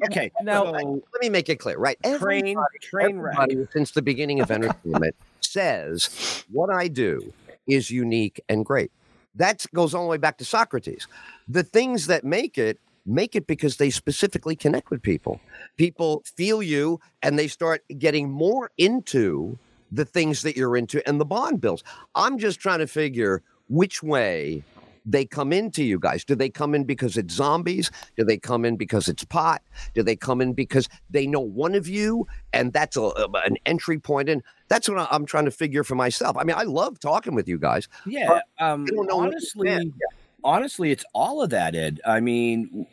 Okay, now let me make it clear, right? Everybody since the beginning of entertainment says what I do is unique and great. That goes all the way back to Socrates. The things that make it because they specifically connect with people. People feel you and they start getting more into the things that you're into, and the bond builds. I'm just trying to figure which way they come into you guys. Do they come in because it's zombies? Do they come in because it's pot? Do they come in because they know one of you and that's an entry point? And that's what I'm trying to figure for myself. I mean, I love talking with you guys. Yeah, I don't know, honestly, it's all of that, Ed. I mean,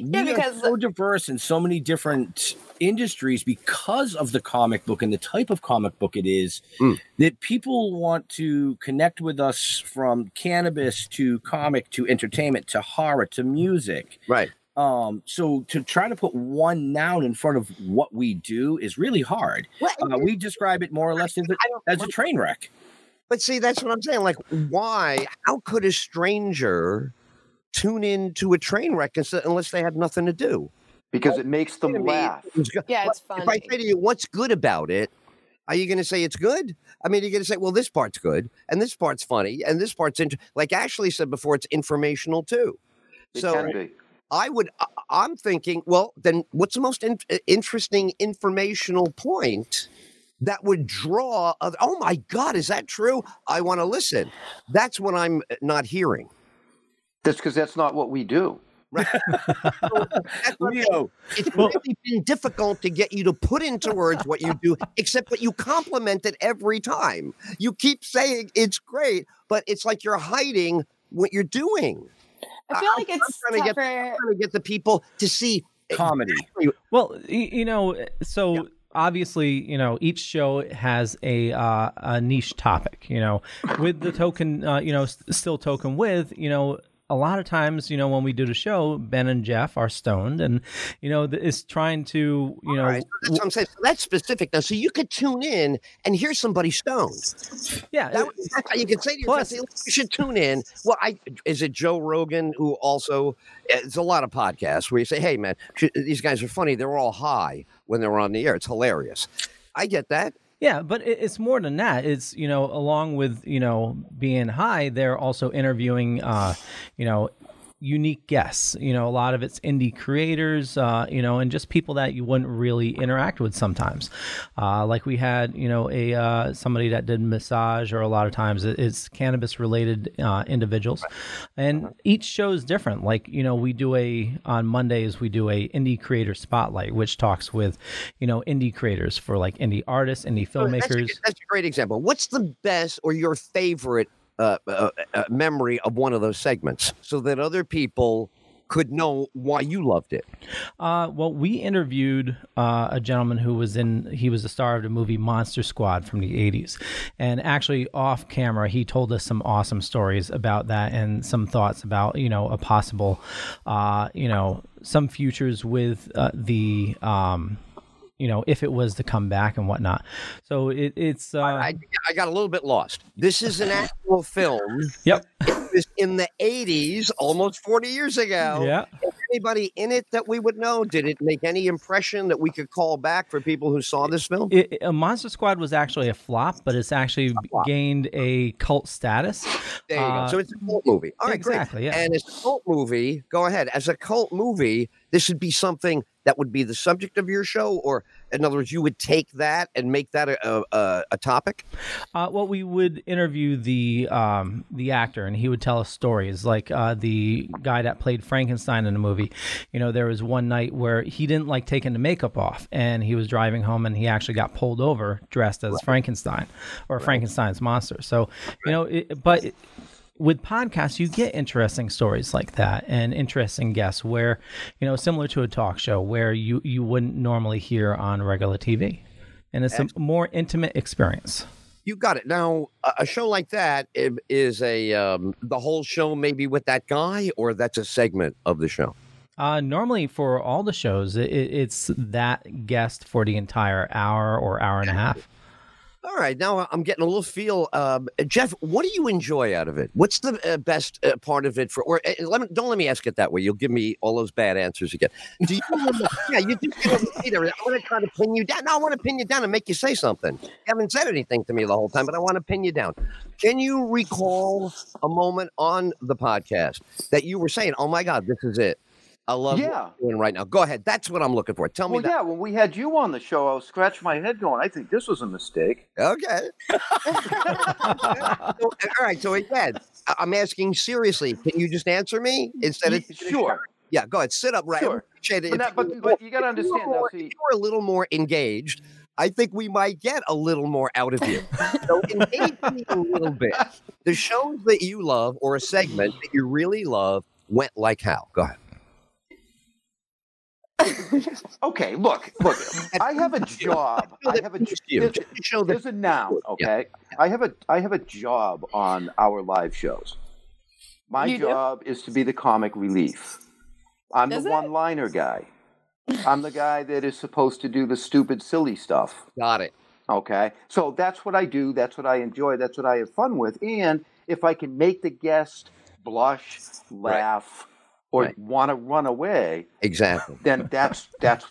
we are so diverse in so many different industries because of the comic book and the type of comic book it is, that people want to connect with us from cannabis to comic to entertainment to horror to music. Right. So to try to put one noun in front of what we do is really hard. We describe it more or less as a train wreck. But see, that's what I'm saying. Like, why? How could a stranger tune in to a train wreck unless they had nothing to do? Because it makes them laugh. Yeah, it's funny. If I say to you, what's good about it? Are you going to say it's good? I mean, you're going to say, well, this part's good, and this part's funny, and this part's like Ashley said before, it's informational too. It can be. I'm thinking, well, then what's the most interesting informational point that would draw? Oh my God, is that true? I want to listen. That's what I'm not hearing. That's because that's not what we do. Right. So it's really been difficult to get you to put into words what you do, except what you compliment it every time. You keep saying it's great, but it's like you're hiding what you're doing. I feel like I'm trying to get the people to see comedy. Exactly. Well, obviously, each show has a niche topic. With the token, still token with, a lot of times, when we do the show, Ben and Jeff are stoned, and it's trying to, Right. So that's what I'm saying. So that's specific now. So you could tune in and hear somebody stoned. Yeah, that's how you could say to yourself, you should tune in. Well, is it Joe Rogan who also? It's a lot of podcasts where you say, "Hey, man, these guys are funny. They're all high when they're on the air. It's hilarious." I get that. Yeah, but it's more than that. It's, along with, being high, they're also interviewing, unique guests. A lot of it's indie creators, and just people that you wouldn't really interact with sometimes. Like we had, somebody that did massage, or a lot of times it's cannabis-related individuals. And each show's different. Like, on Mondays, we do a indie creator spotlight, which talks with, indie creators for like indie artists, indie filmmakers. That's a great example. What's the best or your favorite memory of one of those segments so that other people could know why you loved it? Well, we interviewed a gentleman who he was the star of the movie Monster Squad from the 80s. And actually off camera, he told us some awesome stories about that and some thoughts about, a possible, some futures with if it was to come back and whatnot. So it's... I got a little bit lost. This is an actual film. Yep. It was in the 80s, almost 40 years ago. Yeah. It anybody in it that we would know? Did it make any impression that we could call back for people who saw this film? Monster Squad was actually a flop, but it's actually gained a cult status. There you go. So it's a cult movie. All right, exactly, great. Yeah. And it's a cult movie. Go ahead. As a cult movie, this would be something that would be the subject of your show, or in other words, you would take that and make that a topic? Well, we would interview the actor, and he would tell us stories, like the guy that played Frankenstein in the movie. You know, there was one night where he didn't like taking the makeup off, and he was driving home, and he actually got pulled over dressed as Frankenstein or Frankenstein's monster. So, you know, with podcasts, you get interesting stories like that and interesting guests where, you know, similar to a talk show where you wouldn't normally hear on regular TV. And it's a more intimate experience. You got it. Now, a show like that is the whole show maybe with that guy, or that's a segment of the show? Normally for all the shows, it's that guest for the entire hour or hour and a half. All right, now I'm getting a little feel. Jeff, what do you enjoy out of it? What's the best part of it for? Or don't let me ask it that way. You'll give me all those bad answers again. Do you? Yeah, you do. I want to try to pin you down. No, I want to pin you down and make you say something. You haven't said anything to me the whole time, but I want to pin you down. Can you recall a moment on the podcast that you were saying, "Oh my God, this is it"? I love what you're doing right now. Go ahead. That's what I'm looking for. Tell me that. Well, yeah, when we had you on the show, I was scratching my head going, I think this was a mistake. Okay. All right. So, Ed, I'm asking seriously. Can you just answer me instead of... Sure. Yeah, go ahead. Sit up right. Sure. But you got to understand. If you were a little more engaged, I think we might get a little more out of you. So engage me a little bit. The shows that you love or a segment that you really love went like how? Go ahead. Okay, look. I have a job. There's a noun. Okay, yeah. I have a job on our live shows. My job is to be the comic relief. I'm the one-liner guy. I'm the guy that is supposed to do the stupid, silly stuff. Got it. Okay, so that's what I do. That's what I enjoy. That's what I have fun with. And if I can make the guest blush, laugh. Right. Or want to run away? Exactly. Then that's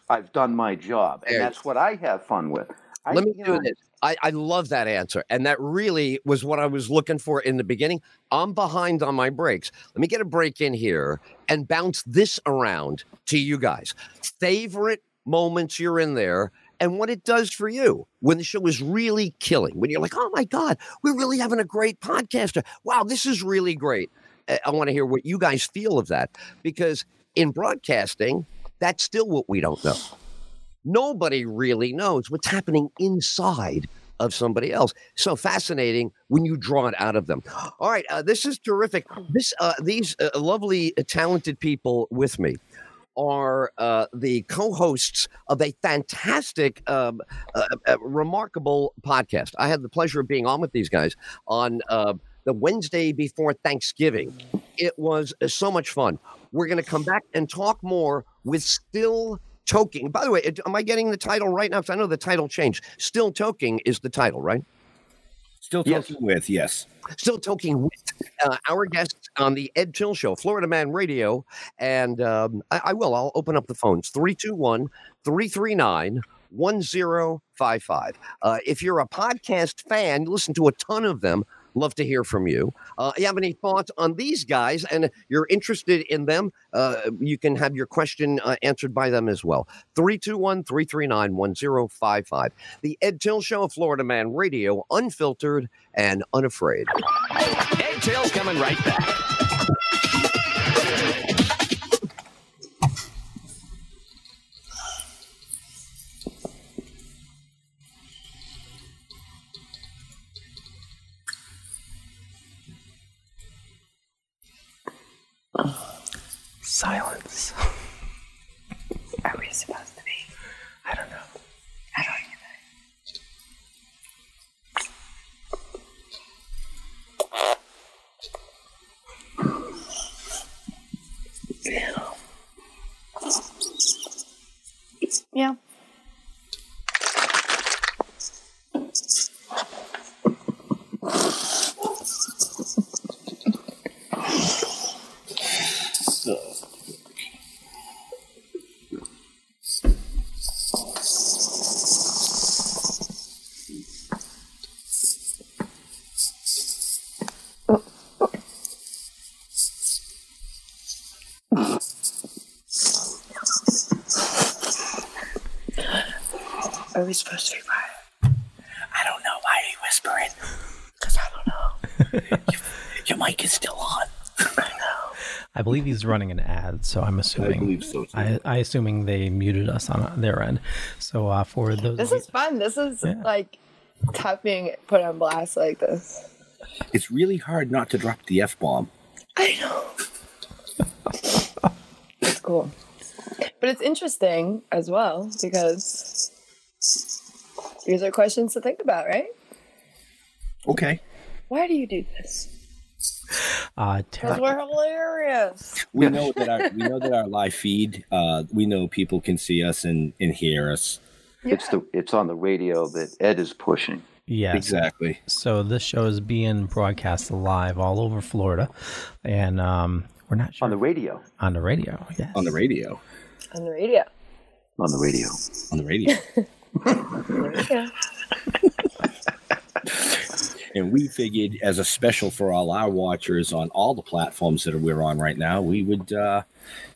I've done my job, and that's what I have fun with. Let me do this. I love that answer, and that really was what I was looking for in the beginning. I'm behind on my breaks. Let me get a break in here and bounce this around to you guys. Favorite moments you're in there, and what it does for you when the show is really killing. When you're like, oh my God, we're really having a great podcaster. Wow, this is really great. I want to hear what you guys feel of that, because in broadcasting, that's still what we don't know. Nobody really knows what's happening inside of somebody else. So fascinating when you draw it out of them. All right. This is terrific. These lovely, talented people with me are the co-hosts of a fantastic, remarkable podcast. I had the pleasure of being on with these guys on the Wednesday before Thanksgiving. It was so much fun. We're going to come back and talk more with Still Toking. By the way, am I getting the title right now? Because I know the title changed. Still Toking is the title, right? Still Toking with, yes. Still Toking with our guests on the Ed Tyll Show, Florida Man Radio. And I'll open up the phones. 321-339-1055. If you're a podcast fan, listen to a ton of them. Love to hear from you. You have any thoughts on these guys and you're interested in them, you can have your question answered by them as well. 321-339-1055. The Ed Tyll Show, Florida Man Radio, unfiltered and unafraid. Ed Tyll's coming right back. Silence. Are we supposed to be? I don't know. I don't either. Yeah. Are we supposed to be quiet? I don't know why you whispering. Because I don't know. your mic is still on. I know. I believe he's running an ad, so I'm assuming. I believe so too. I assuming they muted us on their end. So for those. This is fun. This is like tough being put on blast like this. It's really hard not to drop the F-bomb. I know. It's cool. But it's interesting as well because these are questions to think about, right? Okay. Why do you do this? Because we're hilarious. We know that our live feed. We know people can see us and hear us. Yeah. It's on the radio that Ed is pushing. Yeah, exactly. So this show is being broadcast live all over Florida, and we're not sure. On the radio. On the radio. Yes. On the radio. On the radio. On the radio. On the radio. And we figured, as a special for all our watchers on all the platforms that we're on right now, we would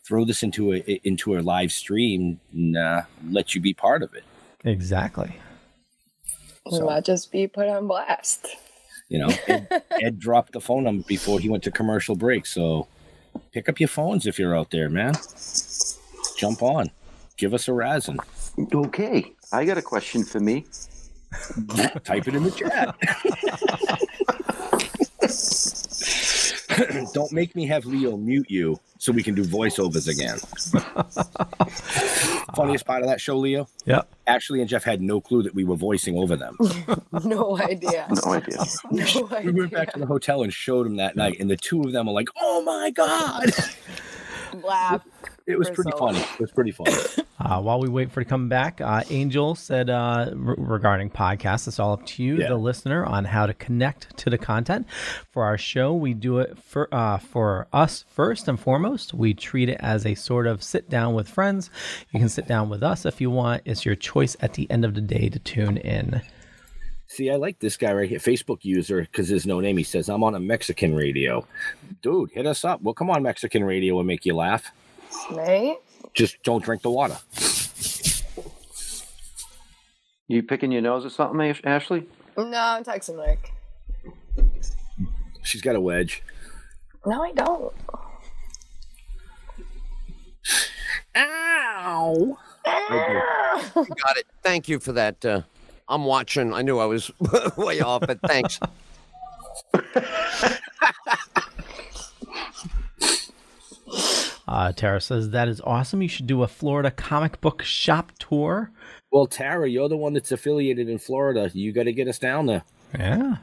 throw this into a live stream and let you be part of it. Exactly. So, we'll not just be put on blast. You know, Ed dropped the phone number before he went to commercial break. So pick up your phones if you're out there, man. Jump on. Give us a razzin'. Okay. I got a question for me. Type it in the chat. Don't make me have Leo mute you so we can do voiceovers again. Funniest part of that show, Leo? Yeah. Ashley and Jeff had no clue that we were voicing over them. No idea. We went back to the hotel and showed them that night, and the two of them are like, oh my God. Laugh. It was pretty funny. It was pretty funny. While we wait for it to come back, Angel said regarding podcasts, it's all up to you, the listener, on how to connect to the content. For our show, we do it for us first and foremost. We treat it as a sort of sit down with friends. You can sit down with us if you want. It's your choice at the end of the day to tune in. See, I like this guy right here, Facebook user, because there's no name. He says, I'm on a Mexican radio. Dude, hit us up. Well, come on, Mexican radio will make you laugh. Right? Just don't drink the water. You picking your nose or something, Ashley? No, I'm texting Rick. She's got a wedge. No, I don't. Ow! Ow. Okay. Got it. Thank you for that. I'm watching. I knew I was way off, but thanks. Tara says, that is awesome. You should do a Florida comic book shop tour. Well, Tara, you're the one that's affiliated in Florida. You got to get us down there. Yeah.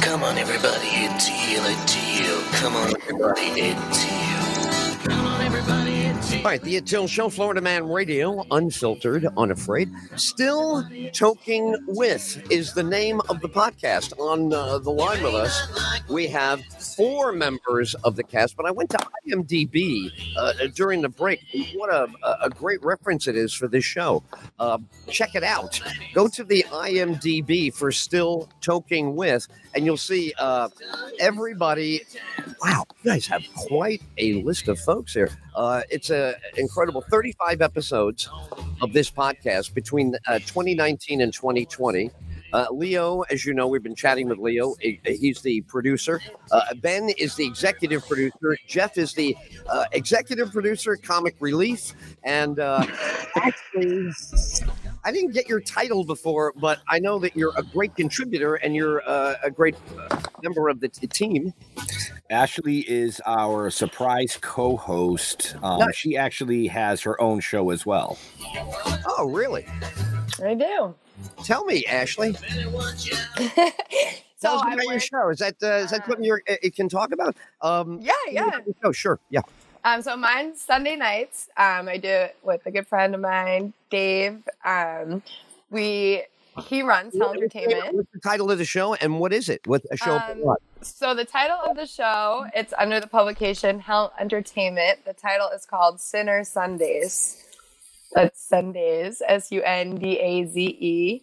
Come on, everybody. Ed Tyll, Ed Tyll. Come on, everybody. Ed Tyll. Come on, everybody. Ed Tyll. All right. The Ed Tyll Show, Florida Man Radio, unfiltered, unafraid. Still Toking With is the name of the podcast. On the line with us, we have 4 members of the cast, but I went to IMDb during the break. What a great reference it is for this show. Check it out. Go to the IMDb for Still Toking With, and you'll see everybody. Wow, you guys have quite a list of folks here. It's an incredible 35 episodes of this podcast between 2019 and 2020. Leo, as you know, we've been chatting with Leo. He's the producer. Ben is the executive producer. Jeff is the executive producer, comic relief. And actually, I didn't get your title before, but I know that you're a great contributor and you're a great member of the team. Ashley is our surprise co-host. Nice. She actually has her own show as well. Oh, really? I do. Tell me, Ashley. So I your show. Is that something you can talk about? Yeah. Oh, sure. Yeah. So mine's Sunday nights. I do it with a good friend of mine, Dave. He runs Hell Entertainment. What's the title of the show, and what is it? What's a show? So the title of the show, it's under the publication Hell Entertainment. The title is called Sinner Sundays. That's Sundays, Sundaze. Okay.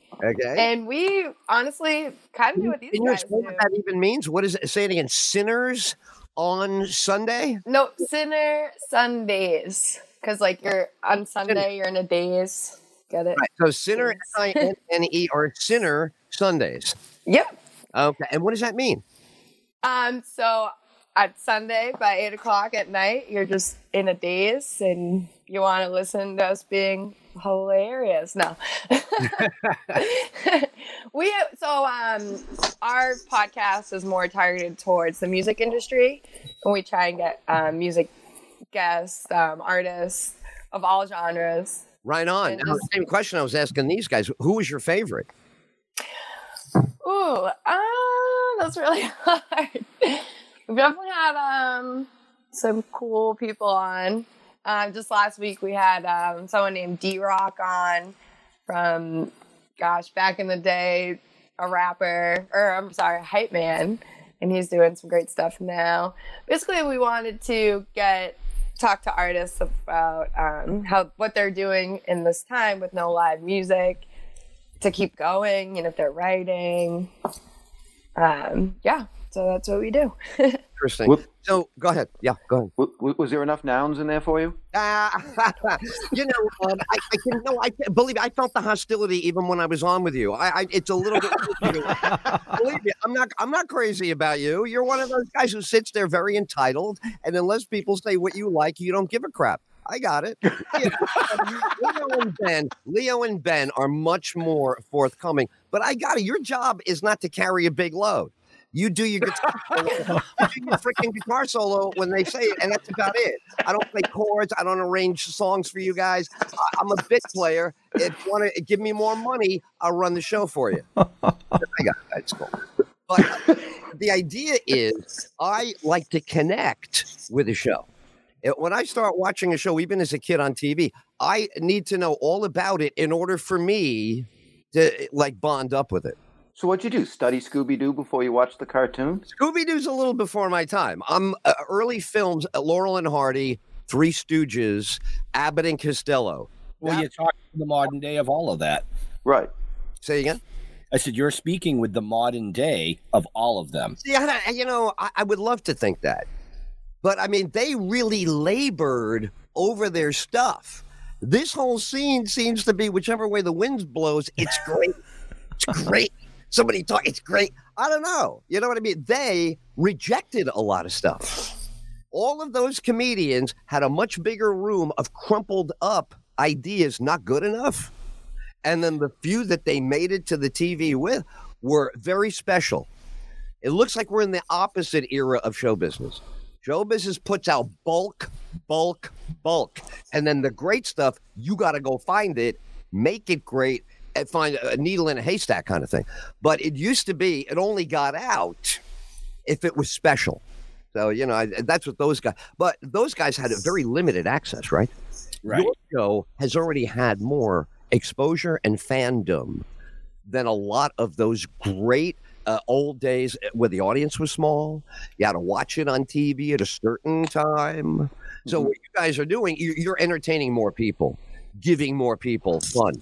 And we honestly kind of do what these guys do. Can you explain what that even means? What is it? Say it again. Sinners on Sunday? No, Sinner Sundays. Because, like, you're on Sunday, you're in a daze. Get it? Right. So Sinner, S-I-N-N-E, or Sinner Sundays. Yep. Okay. And what does that mean? So at Sunday by 8 o'clock at night, you're just in a daze, and you want to listen to us being hilarious. No. Our podcast is more targeted towards the music industry, and we try and get music guests, artists of all genres. Right on. Now, the same question I was asking these guys: who was your favorite? Ooh, that's really hard. We definitely had some cool people on. Just last week we had someone named D-Rock on from, gosh, back in the day, a rapper, or I'm sorry, Hype Man, and he's doing some great stuff now. Basically, we wanted to talk to artists about what they're doing in this time with no live music to keep going, and if they're writing. Yeah, so that's what we do. Interesting. So go ahead. Yeah, go ahead. Was there enough nouns in there for you? You know, I believe I felt the hostility even when I was on with you. It's a little bit. Believe me, I'm not crazy about you. You're one of those guys who sits there very entitled, and unless people say what you like, you don't give a crap. I got it. You know, Leo and Ben are much more forthcoming. But I got it. Your job is not to carry a big load. You do your guitar solo. You do your freaking guitar solo when they say it, and that's about it. I don't play chords. I don't arrange songs for you guys. I'm a bit player. If you want to give me more money, I'll run the show for you. I got it. That's cool. But the idea is I like to connect with the show. When I start watching a show, even as a kid on TV, I need to know all about it in order for me to, like, bond up with it. So what'd you do? Study Scooby-Doo before you watch the cartoon? Scooby-Doo's a little before my time. I'm early films, Laurel and Hardy, Three Stooges, Abbott and Costello. Well, you're talking the modern day of all of that. Right. Say again? I said, you're speaking with the modern day of all of them. Yeah, you know, I would love to think that. But, I mean, they really labored over their stuff. This whole scene seems to be, whichever way the wind blows, it's great. It's great. Somebody talk, it's great. I don't know. You know what I mean? They rejected a lot of stuff. All of those comedians had a much bigger room of crumpled up ideas not good enough. And then the few that they made it to the TV with were very special. It looks like we're in the opposite era of show business. Show business puts out bulk. And then the great stuff, you got to go find it, make it great, and find a needle in a haystack kind of thing. But it used to be, it only got out if it was special. So, you know, that's what those guys, but those guys had a very limited access, right? Right. Your show has already had more exposure and fandom than a lot of those great old days where the audience was small. You had to watch it on TV at a certain time. So what you guys are doing, you're entertaining more people, giving more people fun.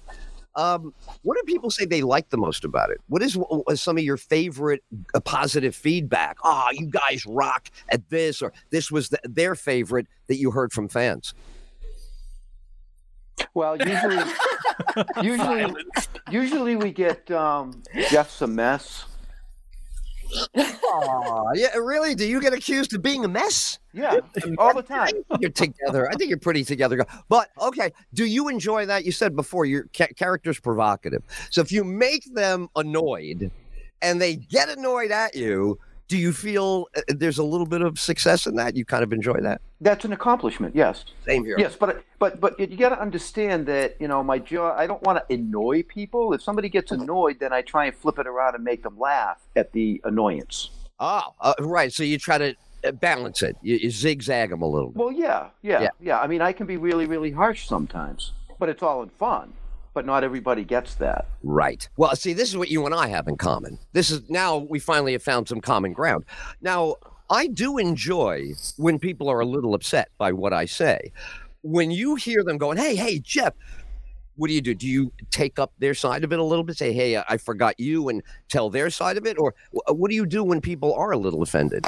What do people say they like the most about it? What is some of your favorite positive feedback? Oh, you guys rock at this, or this was their favorite that you heard from fans. Well, usually we get Jeff's a mess. Oh, yeah, really? Do you get accused of being a mess? Yeah, all the time. You're together. I think you're pretty together. But, okay, do you enjoy that? You said before, your character's provocative. So if you make them annoyed and they get annoyed at you, do you feel there's a little bit of success in that? You kind of enjoy that? That's an accomplishment, yes. Same here. Yes, but you got to understand that, you know, my job, I don't want to annoy people. If somebody gets annoyed, then I try and flip it around and make them laugh at the annoyance. Oh, right. So you try to balance it. You zigzag them a little bit. Well, yeah. I mean, I can be really, really harsh sometimes, but it's all in fun. But not everybody gets that. Right. Well, see, this is what you and I have in common. This is, now we finally have found some common ground. Now, I do enjoy when people are a little upset by what I say. When you hear them going, hey, Jeff, what do you do? Do you take up their side of it a little bit? Say, hey, I forgot you, and tell their side of it? Or what do you do when people are a little offended?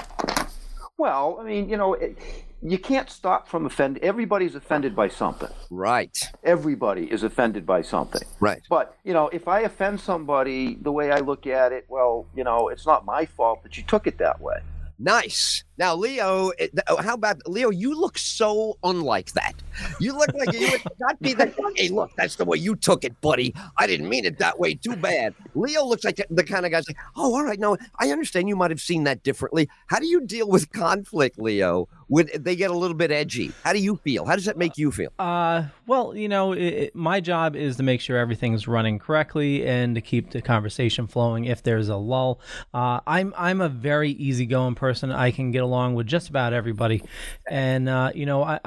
Well, I mean, you know, you can't stop from offending. Everybody's offended by something. Right. Everybody is offended by something. Right. But, you know, if I offend somebody, the way I look at it, well, you know, it's not my fault that you took it that way. Nice. Now, Leo, how about, Leo, you look so unlike that. You look like you would not be that. Hey, look, that's the way you took it, buddy. I didn't mean it that way. Too bad. Leo looks like the kind of guy's like, oh, all right. Now, I understand you might have seen that differently. How do you deal with conflict, Leo, when they get a little bit edgy? How do you feel? How does that make you feel? Well, you know, my job is to make sure everything's running correctly and to keep the conversation flowing if there's a lull. I'm a very easygoing person. I can get along with just about everybody, and you know,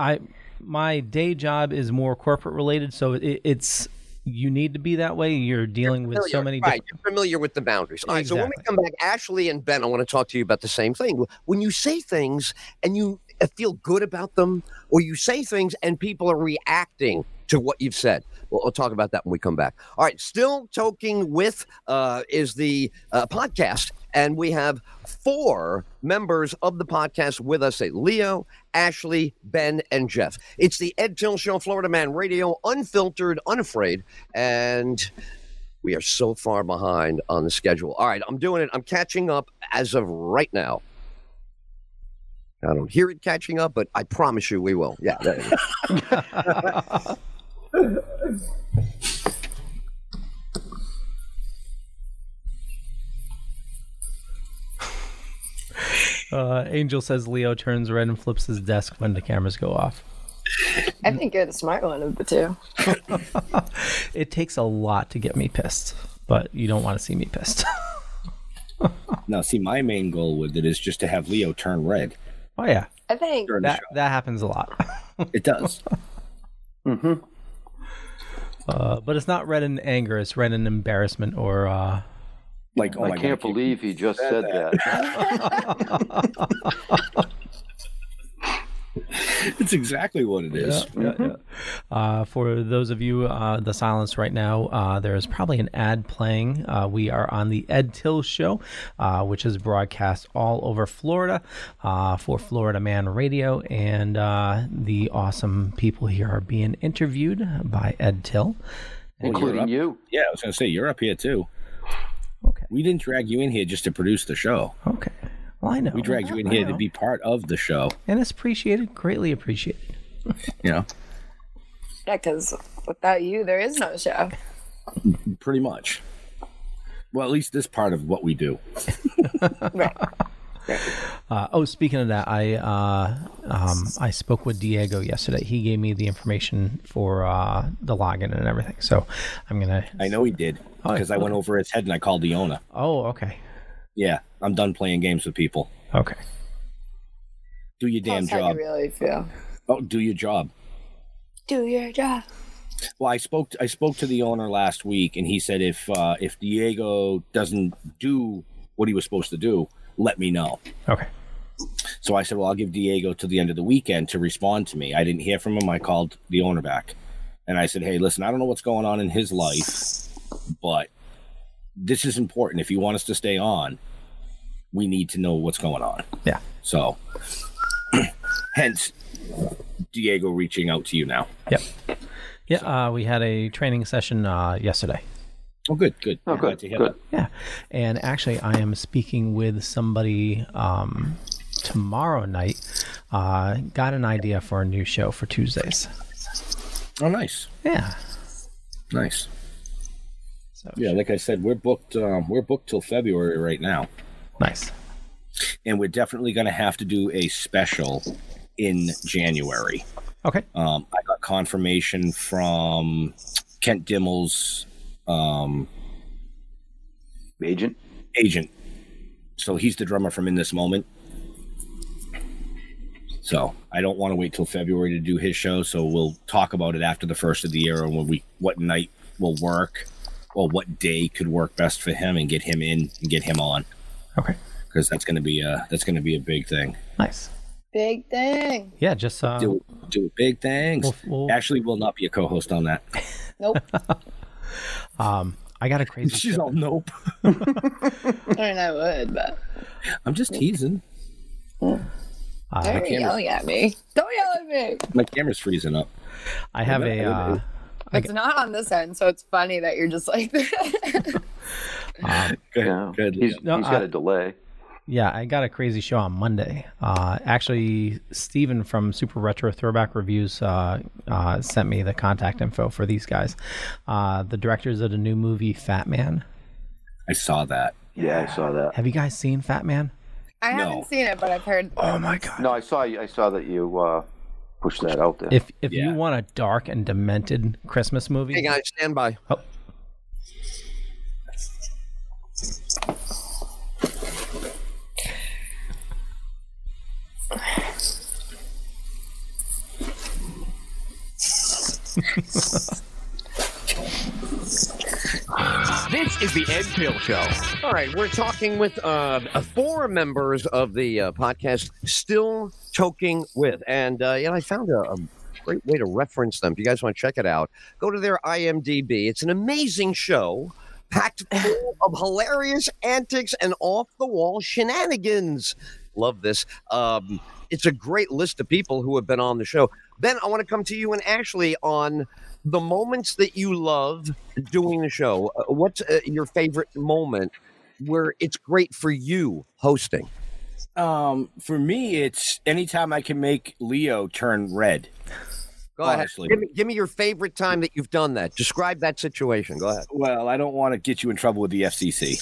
my day job is more corporate related, so it's you need to be that way. You're dealing with so many. Right, you're familiar with the boundaries. All right, exactly. So when we come back, Ashley and Ben, I want to talk to you about the same thing. When you say things and you feel good about them, or you say things and people are reacting to what you've said. We'll talk about that when we come back. All right, Still Toking With is the podcast, and we have four members of the podcast with us, Leo, Ashley, Ben, and Jeff. It's the Ed Tyll Show, Florida Man Radio, unfiltered, unafraid, and we are so far behind on the schedule. All right, I'm doing it. I'm catching up as of right now. I don't hear it catching up, but I promise you we will. Yeah. Angel says Leo turns red and flips his desk when the cameras go off. I think you're the smart one of the two. It takes a lot to get me pissed, but you don't want to see me pissed. No, see, my main goal with it is just to have Leo turn red. Oh, yeah. I think that happens a lot. It does. Mm-hmm. But it's not red in anger. It's red in embarrassment or... like, oh, I can't believe he just said that. It's exactly what it is. Yeah, yeah, yeah. For those of you, the silence right now, there is probably an ad playing. We are on the Ed Tyll Show, which is broadcast all over Florida for Florida Man Radio. And the awesome people here are being interviewed by Ed Tyll. Including you. Yeah, I was going to say, you're up here too. Okay. We didn't drag you in here just to produce the show. Okay. Well, I know. We dragged you in here to be part of the show. And it's appreciated, greatly appreciated. You know? Yeah, because without you, there is no show. Pretty much. Well, at least this part of what we do. Right. Oh, speaking of that, I spoke with Diego yesterday. He gave me the information for the login and everything. So I'm going to... I know he did, because I went over his head and I called the owner. Oh, okay. Yeah, I'm done playing games with people. Okay. Do your damn job. That's how you really feel. Oh, do your job. Do your job. Well, I spoke to the owner last week, and he said if Diego doesn't do what he was supposed to do, let me know. Okay. So I said, well, I'll give Diego till the end of the weekend to respond to me. I didn't hear from him. I called the owner back, and I said, hey, listen, I don't know what's going on in his life, but this is important. If you want us to stay on, we need to know what's going on. Yeah. So, hence, Diego reaching out to you now. Yep. Yeah, so. We had a training session yesterday. Oh, good, good. Oh, good, good. Yeah. And actually, I am speaking with somebody tomorrow night. Got an idea for a new show for Tuesdays. Oh, nice. Yeah. Nice. So, yeah, like I said, we're booked till February right now. Nice. And we're definitely going to have to do a special in January. Okay. I got confirmation from Kent Dimmel's agent. So he's the drummer from In This Moment. So I don't want to wait till February to do his show. So we'll talk about it after the first of the year and what night will work. Well, what day could work best for him, and get him in and get him on. Okay. Because that's going to be a big thing. Nice. Big thing. Yeah, just do big things. Actually, we'll not be a co-host on that. Nope. I got a crazy. She's all nope. I mean, I would, but I'm just teasing. They're yelling at me. Don't yell at me. My camera's freezing up. I have it's not on this end, so it's funny that you're just like that. Good. He's got a delay. Yeah, I got a crazy show on Monday. Actually, Steven from Super Retro Throwback Reviews sent me the contact info for these guys. The directors of the new movie, Fat Man. I saw that. Yeah, I saw that. Have you guys seen Fat Man? I haven't seen it, but I've heard. Oh, my God. No, I saw that you pushed that out there. If you want a dark and demented Christmas movie. Hey, guys, stand by. Oh. This is the Ed Tyll Show. All right, we're talking with four members of the podcast, Still Toking With. And I found a great way to reference them. If you guys want to check it out, go to their IMDb. It's an amazing show, packed full of hilarious antics and off-the-wall shenanigans. Love this. It's a great list of people who have been on the show. Ben, I want to come to you and Ashley on the moments that you love doing the show. What's your favorite moment where it's great for you hosting? For me, it's anytime I can make Leo turn red. Go ahead. Give me your favorite time that you've done that. Describe that situation. Go ahead. Well, I don't want to get you in trouble with the FCC.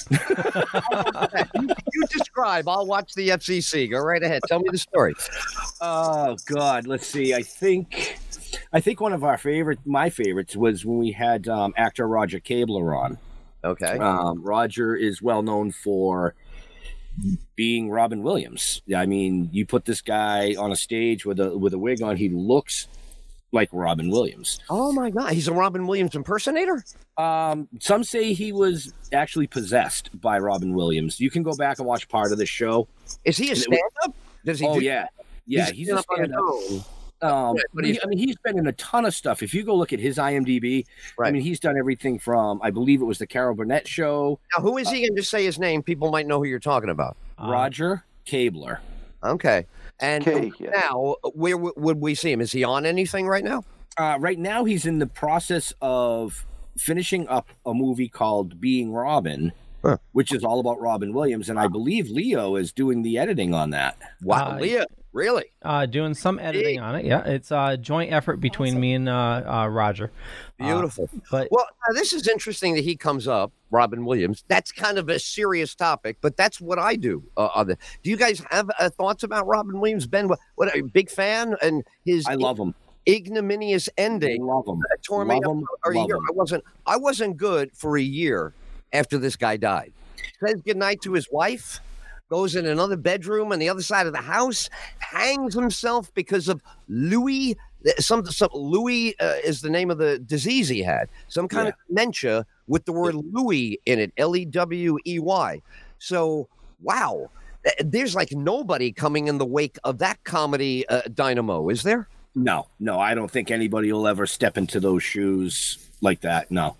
You describe. I'll watch the FCC. Go right ahead. Tell me the story. Oh, God. Let's see. I think one of my favorites was when we had actor Roger Kabler on. Okay. Roger is well known for being Robin Williams. I mean, you put this guy on a stage with a wig on, he looks like Robin Williams. Oh my God, he's a Robin Williams impersonator? Some say he was actually possessed by Robin Williams. You can go back and watch part of the show. Is he a stand-up? He's a stand-up. But he's been in a ton of stuff. If you go look at his IMDb, right. I mean, he's done everything from, I believe it was the Carol Burnett Show. Now, who is he? And just say his name. People might know who you're talking about. Roger Kabler. Okay. And now, where would we see him? Is he on anything right now? Right now, he's in the process of finishing up a movie called Being Robin, which is all about Robin Williams. And I believe Leo is doing the editing on that. Wow, Leo. Really? Doing some editing on it, yeah. It's a joint effort between me and Roger. Beautiful. This is interesting that he comes up, Robin Williams. That's kind of a serious topic, but that's what I do. Do you guys have thoughts about Robin Williams? Ben, what a big fan, and his... I love him. Ignominious ending. I love him. Tore me up. I wasn't good for a year after this guy died. Says goodnight to his wife. Goes in another bedroom on the other side of the house, hangs himself because of Lewy. Lewy is the name of the disease he had. Some kind of dementia with the word Lewy in it, L-E-W-E-Y. So, wow. There's like nobody coming in the wake of that comedy dynamo, is there? No, I don't think anybody will ever step into those shoes like that, no.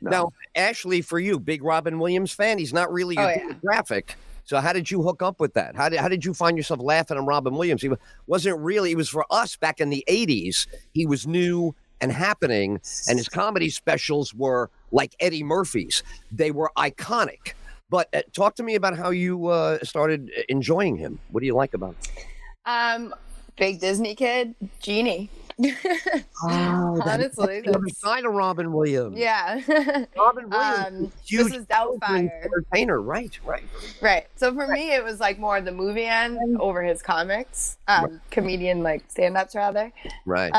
Now, Ashley, for you, big Robin Williams fan, he's not really your demographic. So how did you hook up with that? How did you find yourself laughing at Robin Williams? He wasn't really. He was for us back in the 80s. He was new and happening, and his comedy specials were like Eddie Murphy's. They were iconic. But talk to me about how you started enjoying him. What do you like about him? Big Disney kid, Genie. Honestly, that's the other side of Robin Williams. Yeah. Robin Williams, huge, this is Doubtfire entertainer, right. So for me, it was like more the movie end over his comics, comedian like stand-ups rather. Right.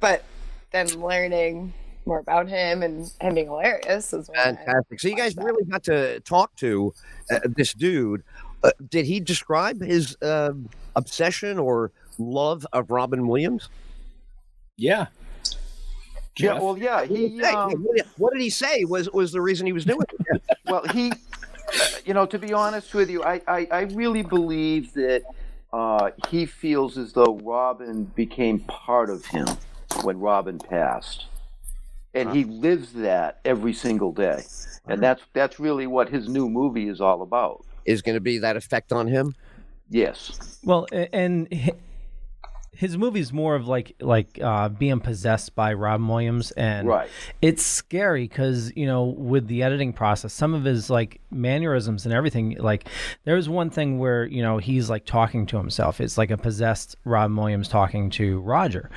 But then learning more about him and him being hilarious is fantastic. So you guys really got to talk to this dude. Did he describe his obsession or love of Robin Williams? Yeah. Jeff. Yeah. Well, yeah. He. What did he say? Was the reason he was doing it? Well, he. To be honest with you, I really believe that he feels as though Robin became part of him when Robin passed, and he lives that every single day, and that's really what his new movie is all about. Is going to be that effect on him. Yes. Well, and his movie's more of like being possessed by Robin Williams, and right. It's scary because, you know, with the editing process, some of his like mannerisms and everything, like there was one thing where, you know, he's like talking to himself. It's like a possessed Robin Williams talking to Roger,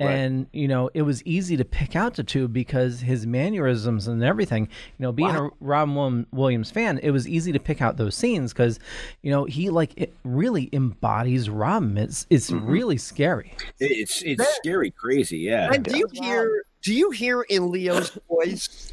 and right. You know, it was easy to pick out the two because his mannerisms and everything. You know, being wow. a Robin Williams fan, it was easy to pick out those scenes because, you know, he like it really embodies Robin. It's mm-hmm. really scary. It's scary, crazy, yeah. And do you hear in Leo's voice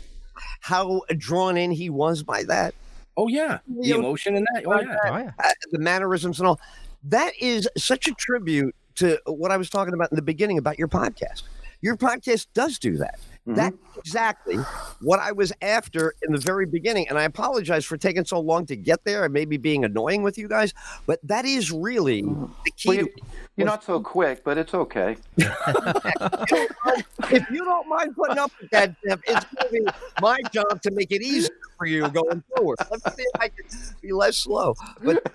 how drawn in he was by that? Oh yeah, the emotion in that. Oh yeah, the mannerisms and all. That is such a tribute to what I was talking about in the beginning about your podcast. Your podcast does do that. Mm-hmm. That's exactly what I was after in the very beginning, and I apologize for taking so long to get there and maybe being annoying with you guys, but that is really the key. Well, you're not so quick, but it's okay. If you don't mind putting up with that, Jeff, it's going to be my job to make it easier for you going forward. Let me see if I can be less slow. But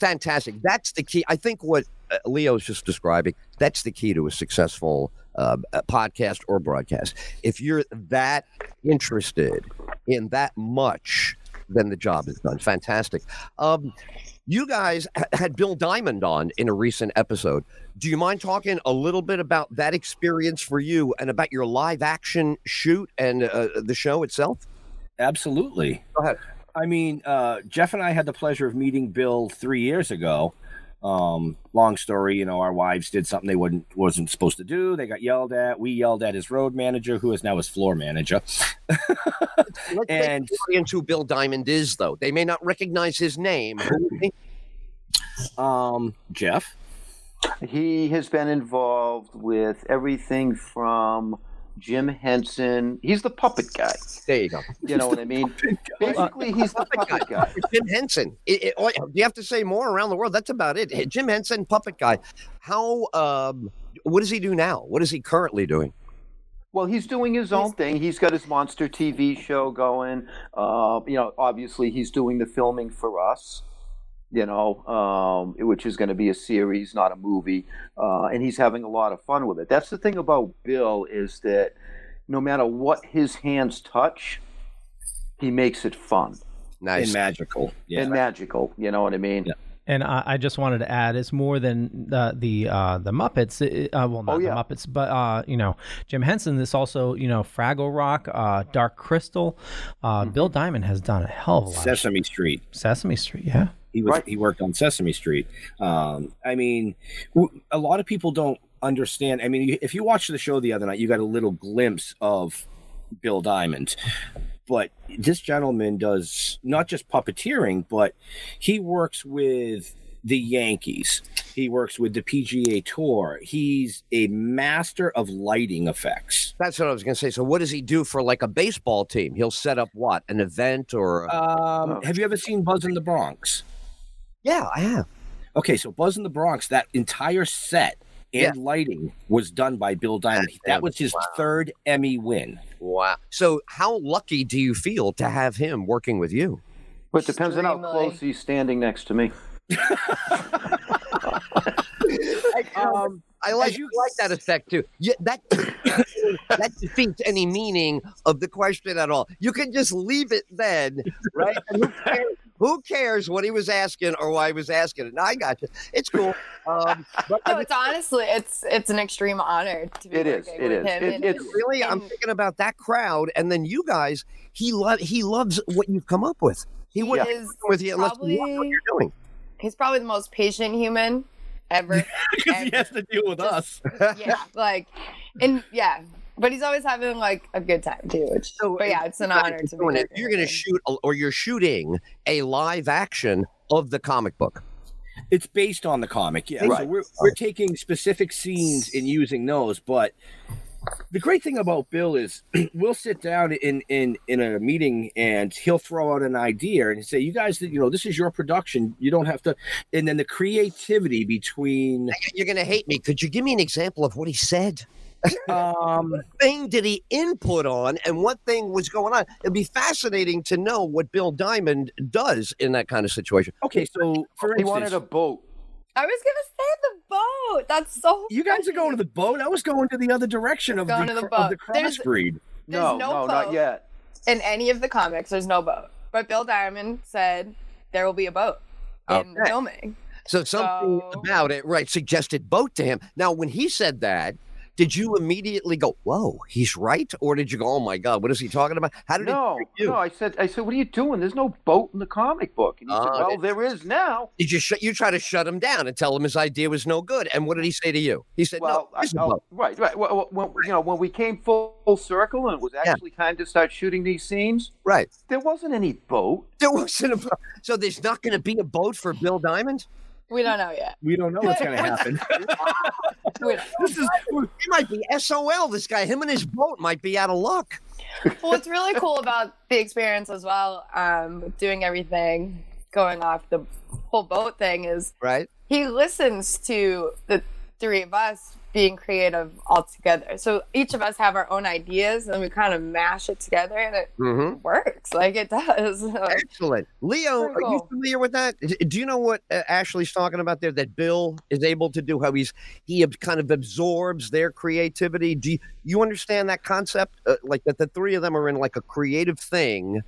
fantastic. That's the key. I think what Leo's just describing, that's the key to a successful a podcast or broadcast. If you're that interested in that much, then the job is done. Fantastic. You guys had Bill Diamond on in a recent episode. Do you mind talking a little bit about that experience for you and about your live action shoot and the show itself? Absolutely. Go ahead. I mean, Jeff and I had the pleasure of meeting Bill 3 years ago. Long story, you know, our wives did something they wasn't supposed to do. They got yelled at. We yelled at his road manager, who is now his floor manager. And who Bill Diamond is, though. They may not recognize his name. Jeff? He has been involved with everything from Jim Henson. He's the puppet guy. There you go. You know what I mean? Basically, he's the puppet guy. Jim Henson. You have to say more around the world. That's about it. Jim Henson, puppet guy. How? What does he do now? What is he currently doing? Well, he's doing his own thing. He's got his monster TV show going. You know, obviously, he's doing the filming for us. You know, which is going to be a series, not a movie, and he's having a lot of fun with it. That's the thing about Bill, is that no matter what his hands touch, he makes it fun. Nice. And magical. Yeah. And magical, you know what I mean? Yeah. And I just wanted to add, it's more than the Muppets. Well, not the Muppets, but you know, Jim Henson. This also, you know, Fraggle Rock, Dark Crystal. Bill Diamond has done a hell of a lot. Sesame Street, yeah. He worked on Sesame Street. I mean, a lot of people don't understand. I mean, if you watched the show the other night, you got a little glimpse of Bill Diamond. But this gentleman does not just puppeteering, but he works with the Yankees. He works with the PGA Tour. He's a master of lighting effects. That's what I was going to say. So what does he do for like a baseball team? He'll set up what? An event or? Have you ever seen Buzz in the Bronx? Yeah, I have. Okay, so Buzz in the Bronx, that entire set and lighting was done by Bill Diamond. That was his third Emmy win. Wow. So how lucky do you feel to have him working with you? Well, it depends on how close he's standing next to me. I like that effect, too. Yeah, that defeats any meaning of the question at all. You can just leave it then, right? Who cares what he was asking or why he was asking it? I got you. It's cool. No, it's honestly, it's an extreme honor to be working with him. It's really. I'm thinking about that crowd, and then you guys. He loves what you've come up with. He wouldn't be working with you unless you love what you're doing. He's probably the most patient human ever. Because he has to deal with us. Yeah, but he's always having like a good time too. It's an honor to be here. You're going to shoot, or you're shooting a live action of the comic book. It's based on the comic, yeah. Right. So we're taking specific scenes and using those. But the great thing about Bill is we'll sit down in a meeting and he'll throw out an idea and say, "You guys, you know, this is your production. You don't have to." And then the creativity between. You're going to hate me. Could you give me an example of what he said? What thing did he input on, and what thing was going on? It'd be fascinating to know what Bill Diamond does in that kind of situation. Okay, so for instance, he wanted a boat. I was gonna say the boat. That's so. You guys are going to the boat. I was going to the other direction of the crossbreed. No, not yet. In any of the comics, there's no boat. But Bill Diamond said there will be a boat in filming. So something about it, right, suggested boat to him. Now, when he said that, did you immediately go, whoa, he's right? Or did you go, oh, my God, what is he talking about? How did it? No, I said, what are you doing? There's no boat in the comic book. And he said, well, there is now. Did you try to shut him down and tell him his idea was no good? And what did he say to you? He said, well, no, right. Well, when we came full circle and it was actually time to start shooting these scenes, right, there wasn't any boat. There wasn't a boat. So there's not going to be a boat for Bill Diamond? We don't know yet. We don't know what's going to happen. He might be SOL, this guy. Him and his boat might be out of luck. Well, what's really cool about the experience as well, doing everything, going off the whole boat thing is he listens to the three of us being creative all together. So each of us have our own ideas and we kind of mash it together and it works. Like it does. Excellent. Leo, are you familiar with that? Do you know what Ashley's talking about there, that Bill is able to do, how he kind of absorbs their creativity? Do you understand that concept? Like that the three of them are in like a creative thing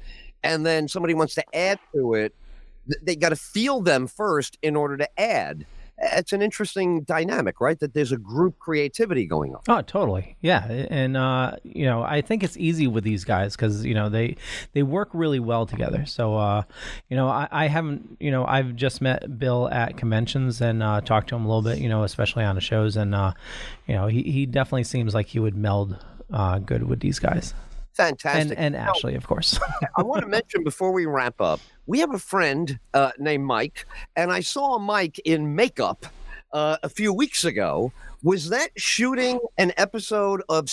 and then somebody wants to add to it. They got to feel them first in order to add. It's an interesting dynamic, right? That there's a group creativity going on. Oh, totally. Yeah. And, I think it's easy with these guys because, they work really well together. So, I've just met Bill at conventions and talked to him a little bit, especially on the shows. And, he definitely seems like he would meld good with these guys. Fantastic. And Ashley, of course. I want to mention before we wrap up, we have a friend named Mike, and I saw Mike in makeup a few weeks ago. Was that shooting an episode of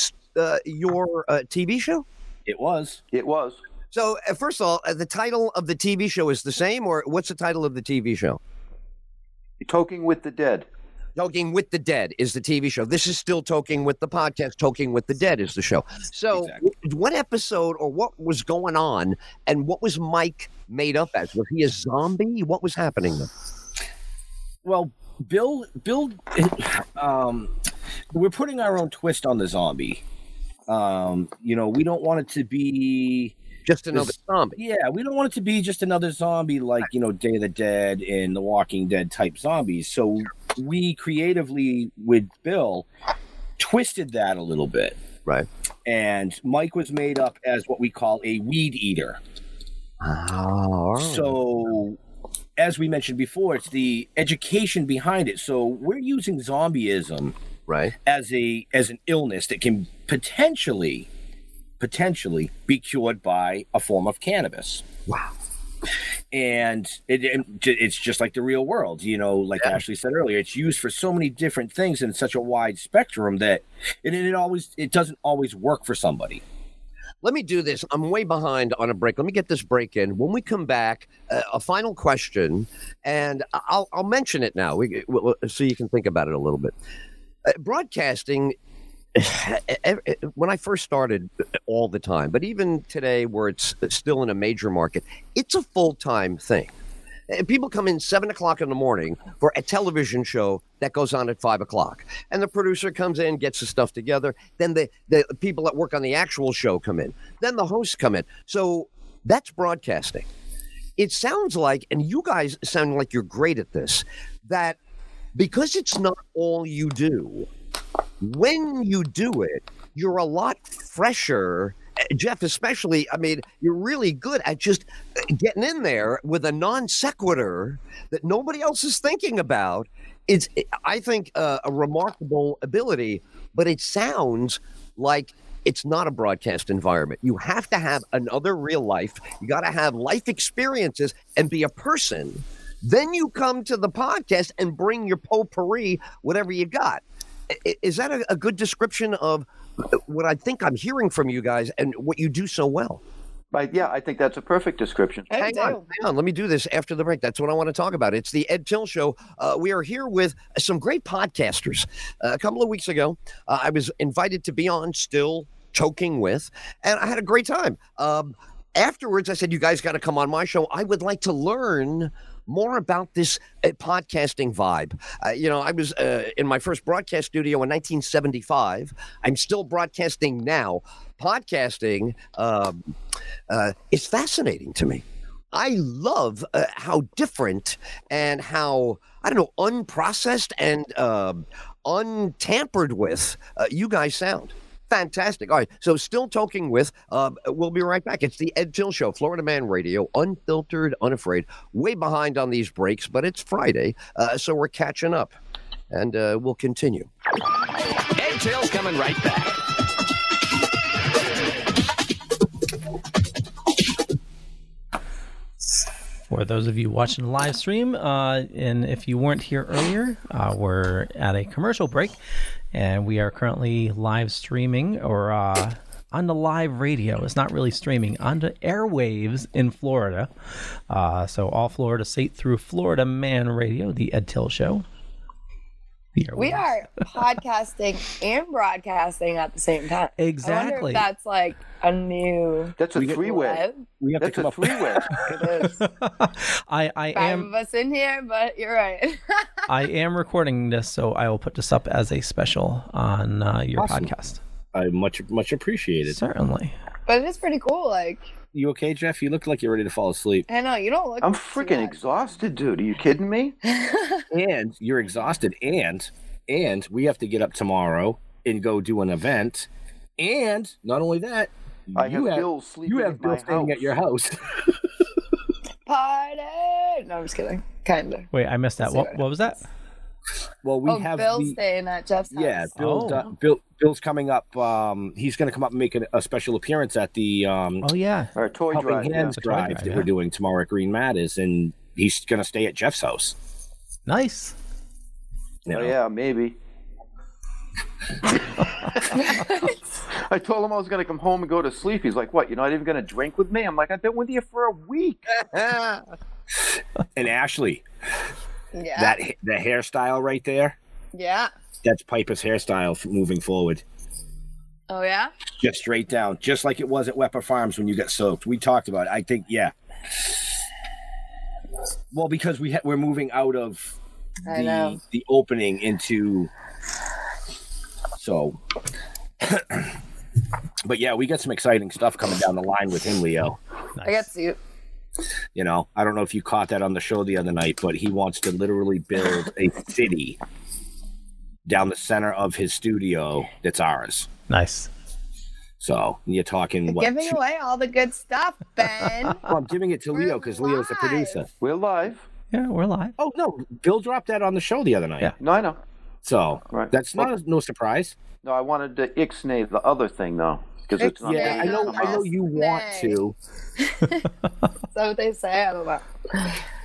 your TV show? It was. It was. So, first of all, the title of the TV show is the same, or what's the title of the TV show? Toking with the Dead. Toking with the Dead is the TV show. This is still Toking with the podcast. Toking with the Dead is the show. So what episode or what was going on and what was Mike made up as? Was he a zombie? What was happening then? Well, Bill, we're putting our own twist on the zombie. We don't want it to be just another zombie. Yeah, we don't want it to be just another zombie like, Day of the Dead and The Walking Dead type zombies. So we creatively, with Bill, twisted that a little bit. Right. And Mike was made up as what we call a weed eater. Oh. So, as we mentioned before, it's the education behind it. So we're using zombieism as an illness that can potentially be cured by a form of cannabis. Wow. And it's just like the real world, like Ashley said earlier, it's used for so many different things in such a wide spectrum that it doesn't always work for somebody. Let me do this. I'm way behind on a break. Let me get this break in. When we come back, a final question, and I'll mention it now so you can think about it a little bit. Broadcasting, when I first started all the time, but even today where it's still in a major market, it's a full-time thing. People come in 7 o'clock in the morning for a television show that goes on at 5 o'clock. And the producer comes in, gets the stuff together. Then the people that work on the actual show come in. Then the hosts come in. So that's broadcasting. It sounds like, and you guys sound like you're great at this, that because it's not all you do, when you do it, you're a lot fresher, Jeff, especially. I mean, you're really good at just getting in there with a non sequitur that nobody else is thinking about. It's, I think, a remarkable ability, but it sounds like it's not a broadcast environment. You have to have another real life. You got to have life experiences and be a person. Then you come to the podcast and bring your potpourri, whatever you got. Is that a good description of what I think I'm hearing from you guys and what you do so well? Right, yeah, I think that's a perfect description. Hang on, let me do this after the break. That's what I want to talk about. It's the Ed Tyll Show. We are here with some great podcasters. A couple of weeks ago, I was invited to be on Still Toking With, and I had a great time. Afterwards, I said, you guys got to come on my show. I would like to learn more about this podcasting vibe. You know, I was in my first broadcast studio in 1975. I'm still broadcasting now. Podcasting is fascinating to me. I love how different and how, I don't know, unprocessed and untampered with you guys sound. Fantastic. All right. So Still Toking With, we'll be right back. It's the Ed Tyll Show, Florida Man Radio, unfiltered, unafraid, way behind on these breaks, but it's Friday, so we're catching up, and we'll continue. Ed Tyll's coming right back. For those of you watching the live stream, and if you weren't here earlier, we're at a commercial break. And we are currently live streaming or on the live radio. It's not really streaming, on the airwaves in Florida. So all Florida state through Florida Man Radio, the Ed Tyll Show. We are podcasting and broadcasting at the same time. Exactly. I wonder if that's like a new. That's a three-way. We have that's to come a three-way. It is. I am. 5 of us in here, but you're right. I am recording this, so I will put this up as a special on your awesome. Podcast. I much appreciated. Certainly. But it is pretty cool. Like. You okay, Jeff? You look like you're ready to fall asleep. I know, you don't look. I'm freaking exhausted, dude. Are you kidding me? And you're exhausted, and we have to get up tomorrow and go do an event. And not only that, you have Bill staying at your house. Party! No, I'm just kidding. Kinda. Wait, I missed that. What was that? Well, we have Bill staying at Jeff's house. Yeah, Bill's coming up. He's going to come up and make a special appearance at the our toy drive, that we're doing tomorrow at Green Matters, and he's going to stay at Jeff's house. Nice. You know? Oh yeah, maybe. I told him I was going to come home and go to sleep. He's like, "What? You're not even going to drink with me?" I'm like, "I've been with you for a week." And Ashley. Yeah. The hairstyle right there. Yeah. That's Piper's hairstyle moving forward. Oh, yeah? Just straight down. Just like it was at Weber Farms when you got soaked. We talked about it. I think, yeah. Well, because we're moving out of the opening into... So... But, yeah, we got some exciting stuff coming down the line with him, Leo. Nice. I got suit. You know, I don't know if you caught that on the show the other night, but he wants to literally build a city down the center of his studio that's ours. Nice. So you're talking what? Giving away all the good stuff, Ben. Well, I'm giving it to Leo because Leo's the producer. We're live. Yeah, we're live. Oh, no. Bill dropped that on the show the other night. Yeah. No, I know. So right. That's no surprise. No, I wanted to ixnay the other thing, though. It's not I know you want to. So they say, I don't know.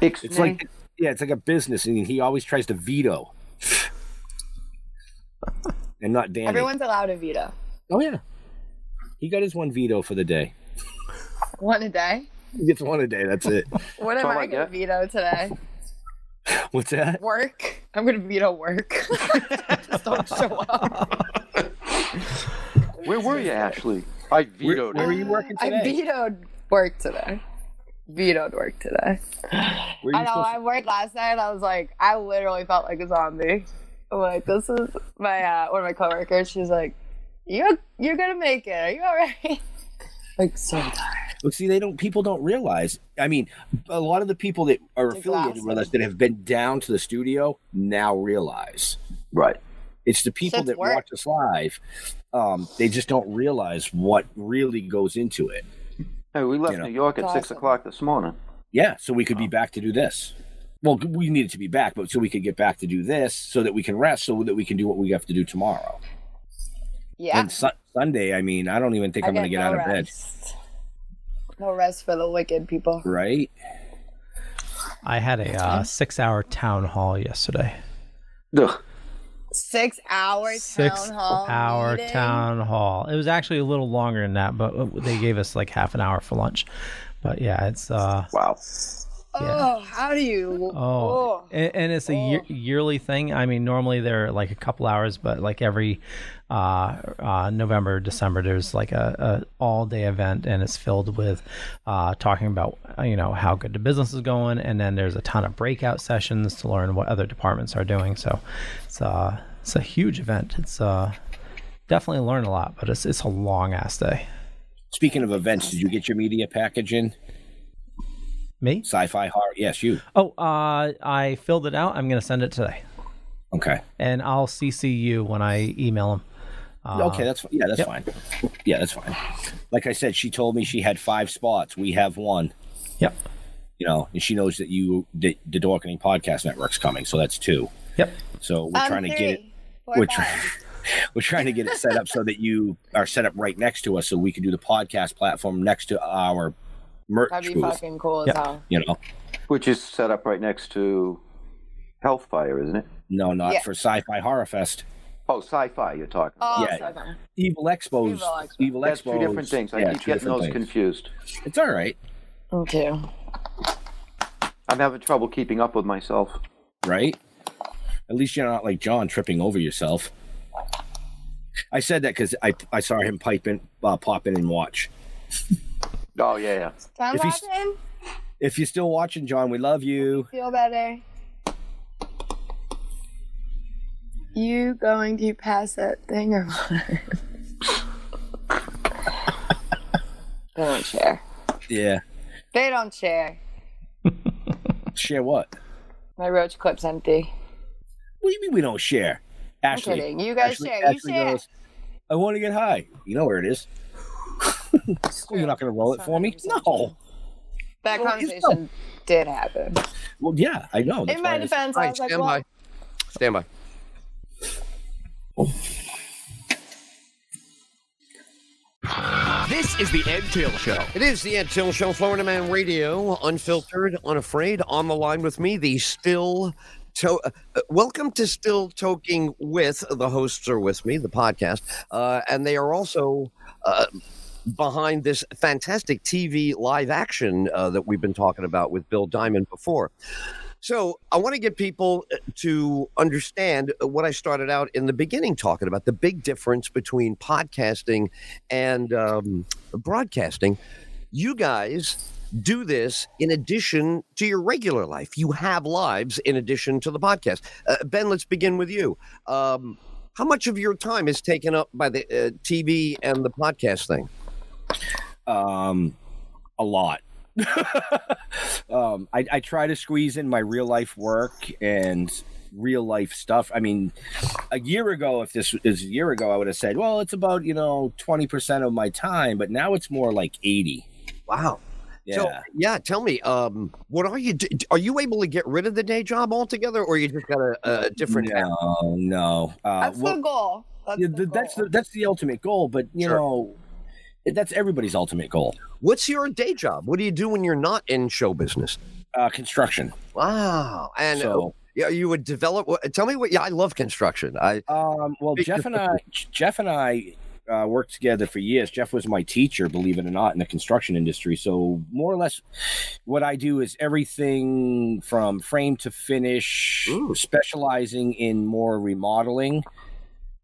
It's like, yeah, it's like a business, and he always tries to veto. And not Danny. Everyone's allowed a veto. Oh yeah, he got his one veto for the day. One a day. He gets one a day. That's it. What am I gonna veto today? What's that? Work. I'm gonna veto work. Just don't show up. Where were you, Ashley? I vetoed. Where were you working today? I vetoed work today. I know. I worked last night. I was like, I literally felt like a zombie. I'm like, this is my one of my coworkers. She's like, you're gonna make it. Are you all right? Like so tired. Look, see, people don't realize. I mean, a lot of the people that are affiliated with us that have been down to the studio now realize. Right. It's the people that watch us live. They just don't realize what really goes into it. Hey, we left New York at 6 o'clock this morning. Yeah, so we could be back to do this. Well, we needed to be back, but so we could get back to do this so that we can rest, so that we can do what we have to do tomorrow. Yeah. And Sunday, I mean, I don't even think I'm going to get out of bed. No rest for the wicked people. Right? I had a 6-hour town hall yesterday. Ugh. Six-hour town hall meeting. It was actually a little longer than that, but they gave us like half an hour for lunch. But yeah, it's wow. Yeah. Oh, how do you? Oh, and it's a yearly thing. I mean, normally they're like a couple hours, but like every November, December, there's like a all-day event, and it's filled with talking about, you know, how good the business is going, and then there's a ton of breakout sessions to learn what other departments are doing. So it's a huge event. It's definitely learn a lot, but it's a long ass day. Speaking of events, did you get your media package in? Me? Sci-fi horror. Yes, you. Oh, I filled it out. I'm going to send it today. Okay. And I'll CC you when I email him. Okay, that's fine. Yeah, that's fine. Like I said, she told me she had 5 spots. We have 1. Yep. You know, and she knows that the Dorkening Podcast Network's coming, so that's 2. Yep. So we're trying to get it. We're trying to get it set up so that you are set up right next to us, so we can do the podcast platform next to our merch. That'd be fucking cool as hell. You know, which is set up right next to Hellfire, isn't it? No, not for Sci-Fi Horror Fest. Oh, Sci-Fi, you're talking about. Oh, yeah. Sci-Fi. Evil Expos. Evil Expos. That's 2 different things. I keep getting those confused. It's all right. Okay. I'm having trouble keeping up with myself. Right? At least you're not like John tripping over yourself. I said that because I saw him pop in and watch. Oh, yeah, yeah. If you're still watching, John, we love you. Feel better. You going to pass that thing or what? They don't share. Yeah. They don't share. Share what? My roach clip's empty. What do you mean we don't share? Ashley, I'm kidding. You guys share. Goes, I want to get high. You know where it is. You're not going to roll it for me? No. That conversation did happen. Well, yeah, I know. In my defense, I was like, well... Stand by. This is the Ed Tyll Show. It is the Ed Tyll Show, Florida Man Radio, unfiltered, unafraid, on the line with me, the Still... welcome to Still Toking with. The hosts are with me, the podcast, and they are also... behind this fantastic TV live action that we've been talking about with Bill Diamond before. So I want to get people to understand what I started out in the beginning talking about, the big difference between podcasting and broadcasting. You guys do this in addition to your regular life. You have lives in addition to the podcast. Ben, let's begin with you. How much of your time is taken up by the TV and the podcast thing? A lot. I try to squeeze in my real life work and real life stuff. I mean, a year ago, if this is a year ago, I would have said, well, it's about, you know, 20% of my time, but now it's more like 80. Wow. Yeah. So, yeah, tell me, what are you? Are you able to get rid of the day job altogether, or you just got a different? No. That's the goal. That's the ultimate goal, but you know, that's everybody's ultimate goal. What's your day job? What do you do when you're not in show business? Construction. Wow. And so, yeah, you would develop. Tell me what. Yeah, I love construction. Well, Jeff and I. Worked together for years. Jeff was my teacher, believe it or not, in the construction industry. So more or less what I do is everything from frame to finish, specializing in more remodeling.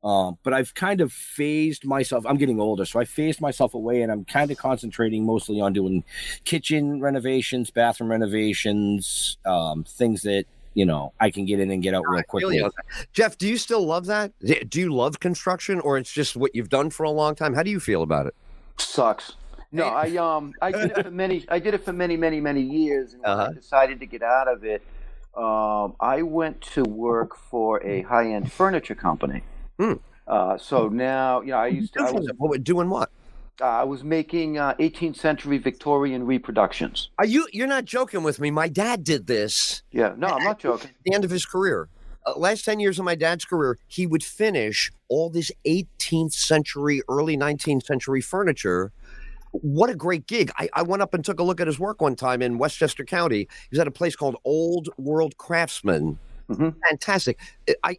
But I've kind of phased myself. I'm getting older, so I phased myself away, and I'm kind of concentrating mostly on doing kitchen renovations, bathroom renovations, things that, you know, I can get in and get out real quickly. Really? Jeff, do you still love that? Do you love construction, or it's just what you've done for a long time? How do you feel about it? Sucks. No, I did it for many, many years, and when I decided to get out of it, I went to work for a high-end furniture company. So now, you know, I was doing what? I was making 18th century Victorian reproductions. Are you? You're not joking with me. My dad did this. Yeah, no, I'm not joking. At the end of his career, last 10 years of my dad's career, he would finish all this 18th century, early 19th century furniture. What a great gig. I went up and took a look at his work one time in Westchester County. He's at a place called Old World Craftsman. Fantastic.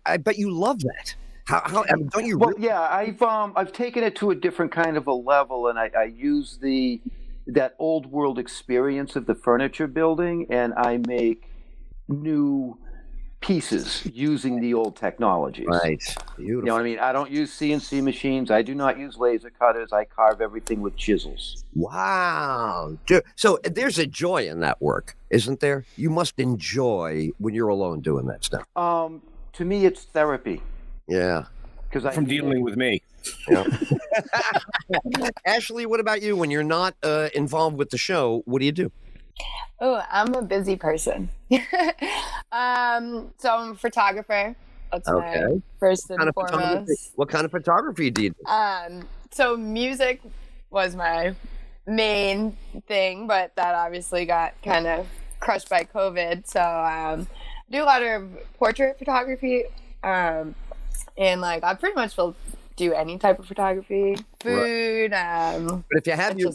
I bet you love that. How don't you? Well, yeah, I've taken it to a different kind of a level, and I use that old world experience of the furniture building, and I make new pieces using the old technologies. Right. Beautiful. You know what I mean? I don't use CNC machines. I do not use laser cutters. I carve everything with chisels. Wow. So there's a joy in that work, isn't there? You must enjoy when you're alone doing that stuff. To me, it's therapy. Yeah. From dealing with me. Yeah. Ashley, what about you? When you're not involved with the show, what do you do? Oh, I'm a busy person. So I'm a photographer. That's okay. First and foremost. What kind of photography do you do? So music was my main thing, but that obviously got kind of crushed by COVID. So I do a lot of portrait photography, and like I pretty much will do any type of photography, food. Right. But if you have your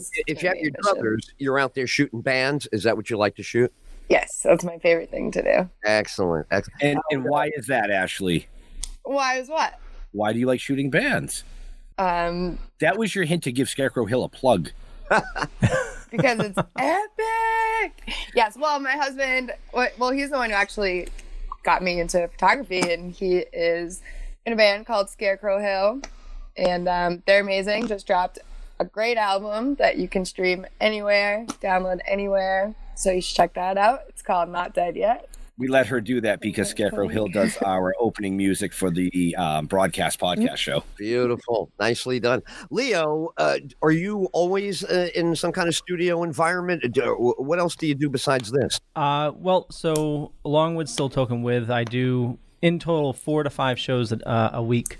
dubbers, you're out there shooting bands. Is that what you like to shoot? Yes, that's my favorite thing to do. Excellent, excellent. And why is that, Ashley? Why is what? Why do you like shooting bands? That was your hint to give Scarecrow Hill a plug. Because it's epic. Yes. Well, my husband. Well, he's the one who actually got me into photography, and he is in a band called Scarecrow Hill, and they're amazing. Just dropped a great album that you can stream anywhere, download anywhere, so you should check that out. It's called Not Dead Yet. We let her do that because Scarecrow Hill does our opening music for the broadcast podcast show. Beautiful. Nicely done. Leo, are you always in some kind of studio environment? What else do you do besides this? Well, so along with Still Toking With, I do in total 4 to 5 shows a week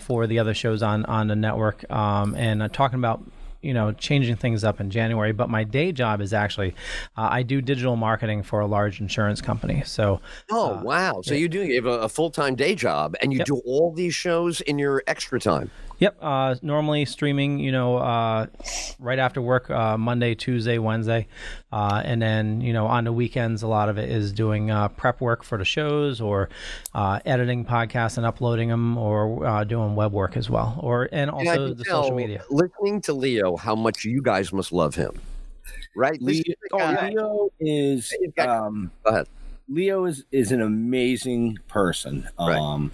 for the other shows on the network. And I'm talking about, you know, changing things up in January, but my day job is actually I do digital marketing for a large insurance company. So wow, so yeah. you have a full-time day job, and you do all these shows in your extra time? Yep. Normally streaming, you know, right after work, Monday, Tuesday, Wednesday. And then, you know, on the weekends, a lot of it is doing prep work for the shows, or editing podcasts and uploading them, or doing web work as well. And also the social media. Listening to Leo, how much you guys must love him. Right? Leo is go ahead. Leo is an amazing person. Right.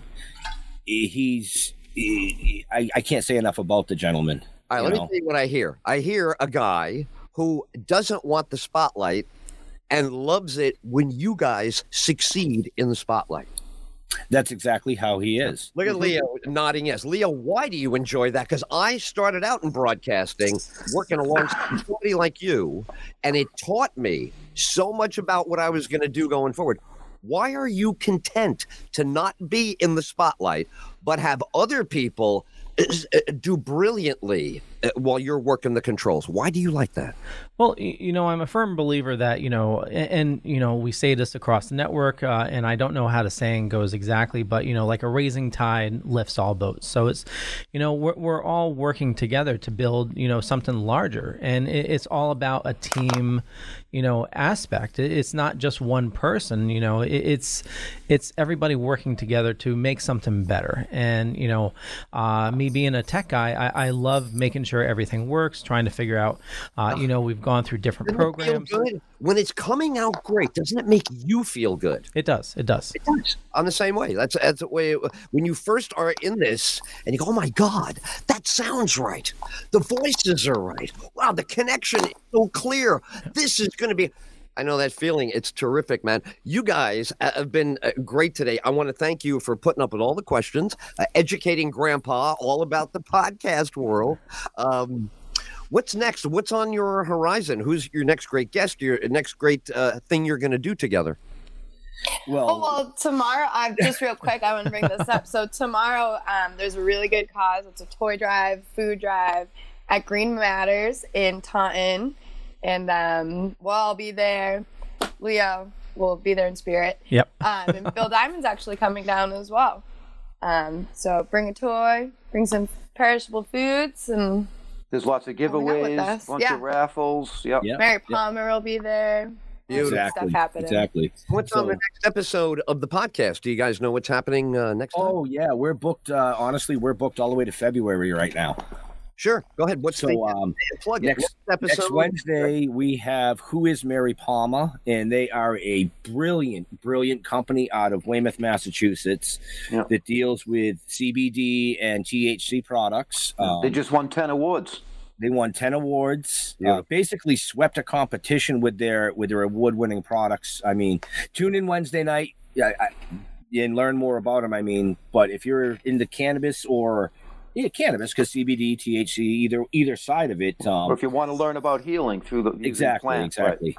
I can't say enough about the gentleman. All right, let me tell you what I hear. I hear a guy who doesn't want the spotlight and loves it when you guys succeed in the spotlight. That's exactly how he is. Look at Leo nodding yes. Leo, why do you enjoy that? Because I started out in broadcasting, working alongside somebody like you, and it taught me so much about what I was going to do going forward. Why are you content to not be in the spotlight, but have other people do brilliantly while you're working the controls? Why do you like that? Well, you know, I'm a firm believer that, you know, and you know, we say this across the network, and I don't know how the saying goes exactly, but, you know, like a rising tide lifts all boats. So it's, you know, we're all working together to build, you know, something larger, and it's all about a team, you know, aspect. It's not just one person, you know, it's everybody working together to make something better. And, you know, me being a tech guy, I love making sure everything works, trying to figure out, you know, we've gone through different programs. When it's coming out great, doesn't it make you feel good? It does. It does. It does. I'm the same way. That's the way when you first are in this and you go, oh my God, that sounds right. The voices are right. Wow, the connection is so clear. This is going to be. I know that feeling. It's terrific, man. You guys have been great today. I want to thank you for putting up with all the questions, educating Grandpa all about the podcast world. What's next? What's on your horizon? Who's your next great guest, your next great thing you're going to do together? Well, tomorrow, just real quick, I want to bring this up. So tomorrow, there's a really good cause. It's a toy drive, food drive at Green Matters in Taunton. And we'll all be there. Leo will be there in spirit. Yep. And Bill Diamond's actually coming down as well. So bring a toy, bring some perishable foods, and there's lots of giveaways, lots of raffles. Yep. Mary Palmer will be there. Exactly. Stuff happening. Exactly. What's on the next episode of the podcast? Do you guys know what's happening next time? Oh, yeah. We're booked. Honestly, we're booked all the way to February right now. Sure. Go ahead. What's plug next Wednesday, we have Who is Mary Palmer? And they are a brilliant, brilliant company out of Weymouth, Massachusetts that deals with CBD and THC products. They just won 10 awards. They won 10 awards, basically swept a competition with their award-winning products. I mean, tune in Wednesday night and learn more about them. I mean, but if you're into cannabis or cannabis, because CBD, THC, either side of it. Or if you want to learn about healing through the plants. Exactly. Right.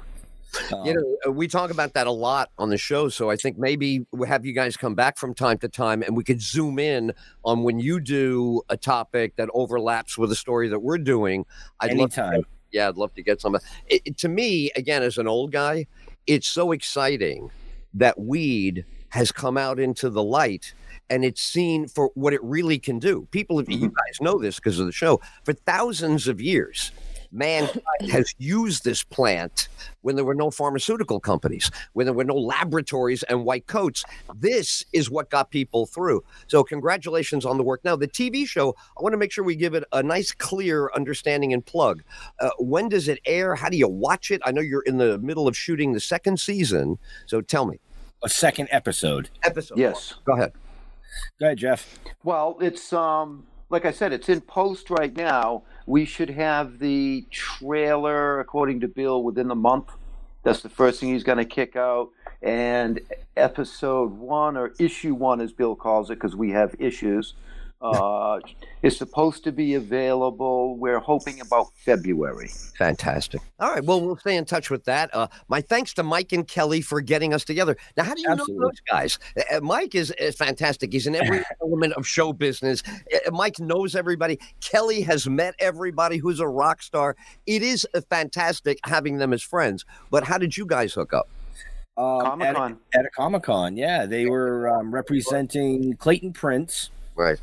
We talk about that a lot on the show, so I think maybe we'll have you guys come back from time to time and we could zoom in on when you do a topic that overlaps with a story that we're doing. I'd love to get some. To me, again, as an old guy, it's so exciting that weed has come out into the light and it's seen for what it really can do. People, you guys know this because of the show, for thousands of years. Mankind has used this plant when there were no pharmaceutical companies, when there were no laboratories and white coats. This is what got people through. So congratulations on the work. Now, the TV show, I want to make sure we give it a nice, clear understanding and plug. When does it air? How do you watch it? I know you're in the middle of shooting the second season, so tell me. A second episode. Yes. Go ahead. Go ahead, Jeff. Well, it's, like I said, it's in post right now. We should have the trailer, according to Bill, within the month. That's the first thing he's going to kick out. And episode one, or issue one, as Bill calls it, because we have issues, is supposed to be available. We're hoping about February. Fantastic. All right. Well, we'll stay in touch with that. My thanks to Mike and Kelly for getting us together. Now, how do you know those guys? Mike is fantastic. He's in every element of show business. Mike knows everybody. Kelly has met everybody who's a rock star. It is fantastic having them as friends. But how did you guys hook up? Comic-Con. At a Comic-Con, yeah. They were representing Clayton Prince. Right.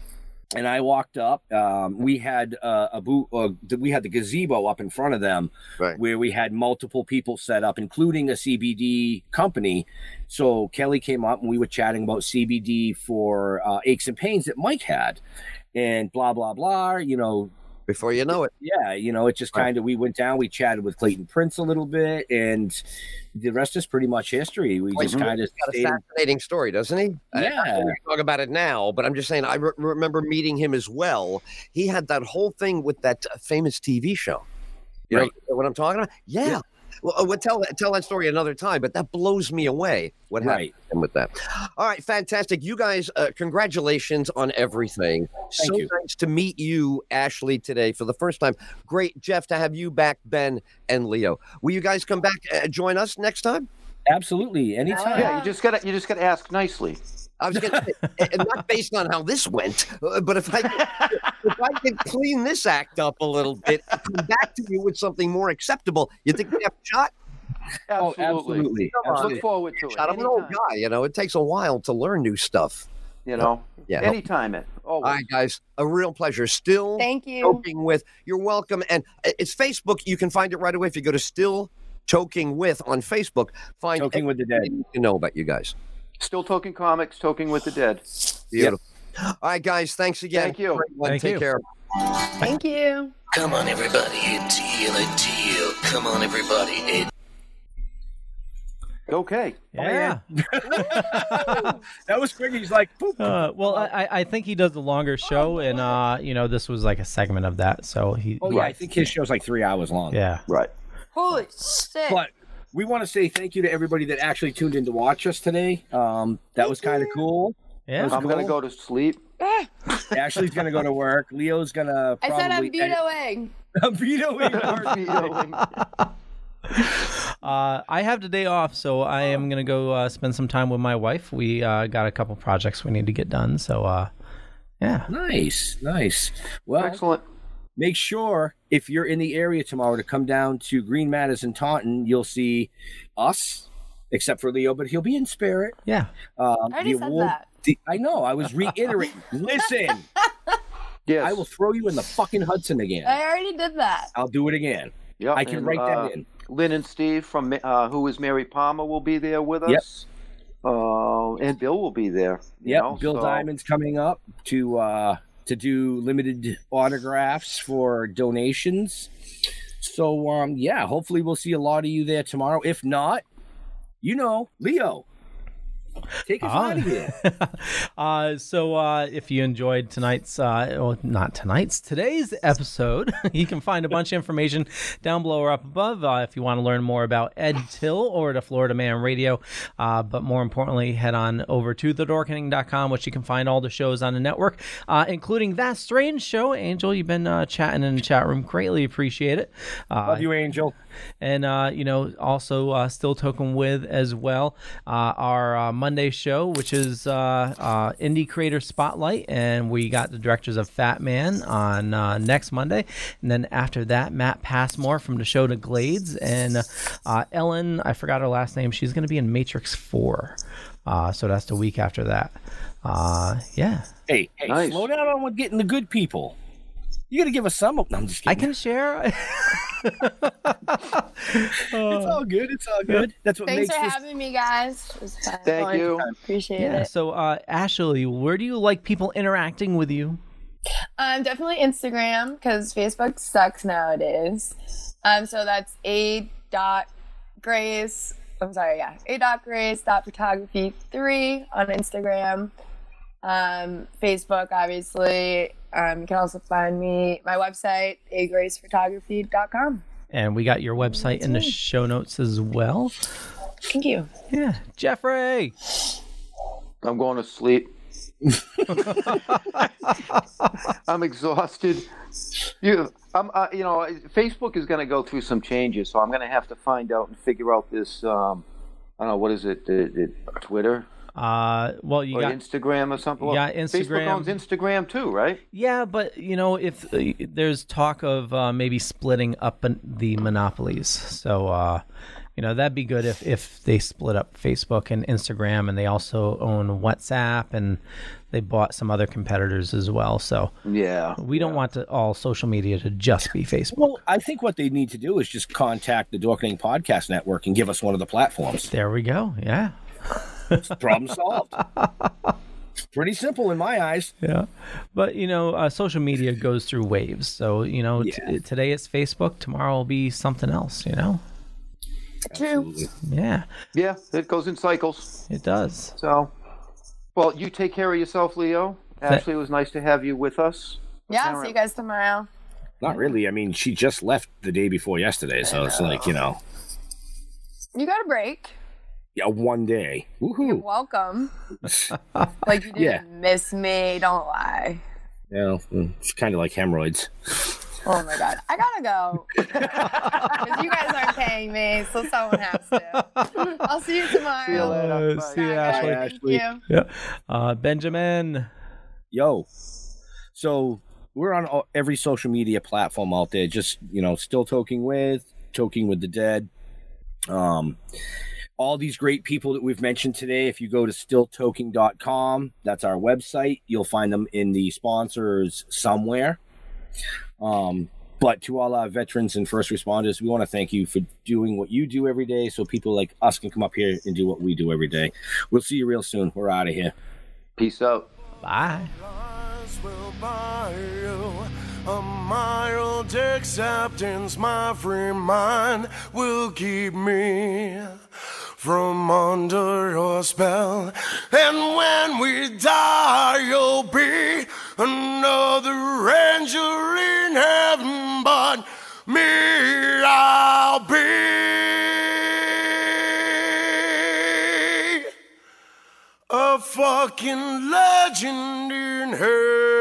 And I walked up. We had we had the gazebo up in front of them, where we had multiple people set up, including a CBD company. So Kelly came up and we were chatting about CBD for aches and pains that Mike had, and blah blah blah. You know, before you know it, it just kind of we went down. We chatted with Clayton Prince a little bit, and the rest is pretty much history. We just kind of stayed. Got a fascinating story, doesn't he? Yeah. I don't want to talk about it now, but I'm just saying I remember meeting him as well. He had that whole thing with that famous TV show. You know what I'm talking about? Yeah. Well, tell that story another time, but that blows me away. What happened with that? All right, fantastic. You guys, congratulations on everything. Thank you. Nice to meet you, Ashley, today for the first time. Great, Jeff, to have you back, Ben and Leo. Will you guys come back join us next time? Absolutely, anytime. Yeah, you just gotta ask nicely. I was going to say, not based on how this went, but if I could clean this act up a little bit, come back to you with something more acceptable, you think we have a shot? Absolutely. Oh, absolutely. Look forward to it. I'm an old guy, it takes a while to learn new stuff. Anytime. Always. All right, guys, a real pleasure. Still Toking with, you're welcome. And it's Facebook. You can find it right away if you go to Still Toking With on Facebook. Find Toking with the Dead. You know about you guys. Still Toking Comics, Toking with the Dead. Beautiful. Yep. All right, guys. Thanks again. Thank you. Take care. Thank you. Come on, everybody. Ed Tyll. Come on, everybody. Ed. Okay. Yeah. That was quick. He's like, boop. Well, I think he does the longer show, and, this was like a segment of that. So he. Oh, yeah. I think his show's like 3 hours long. Yeah. Right. Holy shit. But we want to say thank you to everybody that actually tuned in to watch us today. That was kind of cool. Yeah, I'm going to go to sleep. Ashley's going to go to work. Leo's going to probably... I said I'm vetoing. I'm vetoing. I have the day off, so I am going to go spend some time with my wife. We got a couple projects we need to get done, so yeah. Nice. Well, excellent. Make sure if you're in the area tomorrow to come down to Green Matters in Taunton. You'll see us, except for Leo, but he'll be in spirit. Yeah. I already said that. I know. I was reiterating. Listen. Yes. I will throw you in the fucking Hudson again. I already did that. I'll do it again. Yep, I can write that in. Lynn and Steve from who is Mary Palmer will be there with us. Yep. And Bill will be there. Yeah, Bill Diamond's coming up to do limited autographs for donations. So, yeah, hopefully we'll see a lot of you there tomorrow. If not, you know, Leo, take us out of here. So if you enjoyed tonight's, well, not tonight's, today's episode, you can find a bunch of information down below or up above if you want to learn more about Ed Tyll or the Florida Man Radio. But more importantly, head on over to thedorkening.com, which you can find all the shows on the network, including That Strange Show. Angel, you've been chatting in the chat room. Greatly appreciate it. Love you, Angel. And, you know, also Still Token With as well. Our Monday show, which is Indie Creator Spotlight, and we got the directors of Fat Man on next Monday, and then after that, Matt Passmore from The Show to Glades, and Ellen, I forgot her last name, she's going to be in Matrix 4, so that's the week after that. Yeah. Hey, nice. Slow down on getting the good people. You got to give us some. No, I'm just kidding. I can share. It's all good. It's all good. That's what Thanks makes for this... having me, guys. It was fun. Thank you. Appreciate it. So, Ashley, where do you like people interacting with you? Definitely Instagram, because Facebook sucks nowadays. So that's a.grace. I'm sorry, yeah. a.grace.photography3 on Instagram. Facebook, obviously. You can also find me, my website, agracephotography.com. And we got your website in the show notes as well. Thank you. Yeah. Jeffrey. I'm going to sleep. I'm exhausted. You know, Facebook is going to go through some changes, so I'm going to have to find out and figure out this, I don't know, what is it, Twitter? Well, you got Instagram or something. Yeah, Instagram. Facebook owns Instagram too, right? Yeah, but you know, if there's talk of maybe splitting up the monopolies, so you know, that'd be good if they split up Facebook and Instagram, and they also own WhatsApp, and they bought some other competitors as well. So yeah, we don't want all social media to just be Facebook. Well, I think what they need to do is just contact the Dorkening Podcast Network and give us one of the platforms. There we go. Yeah. Problem solved. Pretty simple in my eyes. Yeah, but you know, social media goes through waves. So you know, today it's Facebook, tomorrow will be something else. You know, true. Yeah, yeah, it goes in cycles. It does. So, well, you take care of yourself, Leo. Ashley, it was nice to have you with us. Yeah, see you guys tomorrow. Not really. I mean, she just left the day before yesterday, so it's like, you know, you got a break. Yeah, one day. Woohoo. You're welcome. Like, you didn't miss me. Don't lie. Yeah, it's kind of like hemorrhoids. Oh, my God. I got to go. Because you guys aren't paying me, so someone has to. I'll see you tomorrow. See you later. See you, Ashley. Thank you. Yeah. Benjamin. Yo. So we're on every social media platform out there. Just, you know, Still Toking With the Dead. All these great people that we've mentioned today, if you go to stilltoking.com, that's our website. You'll find them in the sponsors somewhere. But to all our veterans and first responders, we want to thank you for doing what you do every day so people like us can come up here and do what we do every day. We'll see you real soon. We're out of here. Peace out. Bye. A mild acceptance, my free mind will keep me from under your spell. And when we die, you'll be another angel in heaven, but me, I'll be a fucking legend in hell.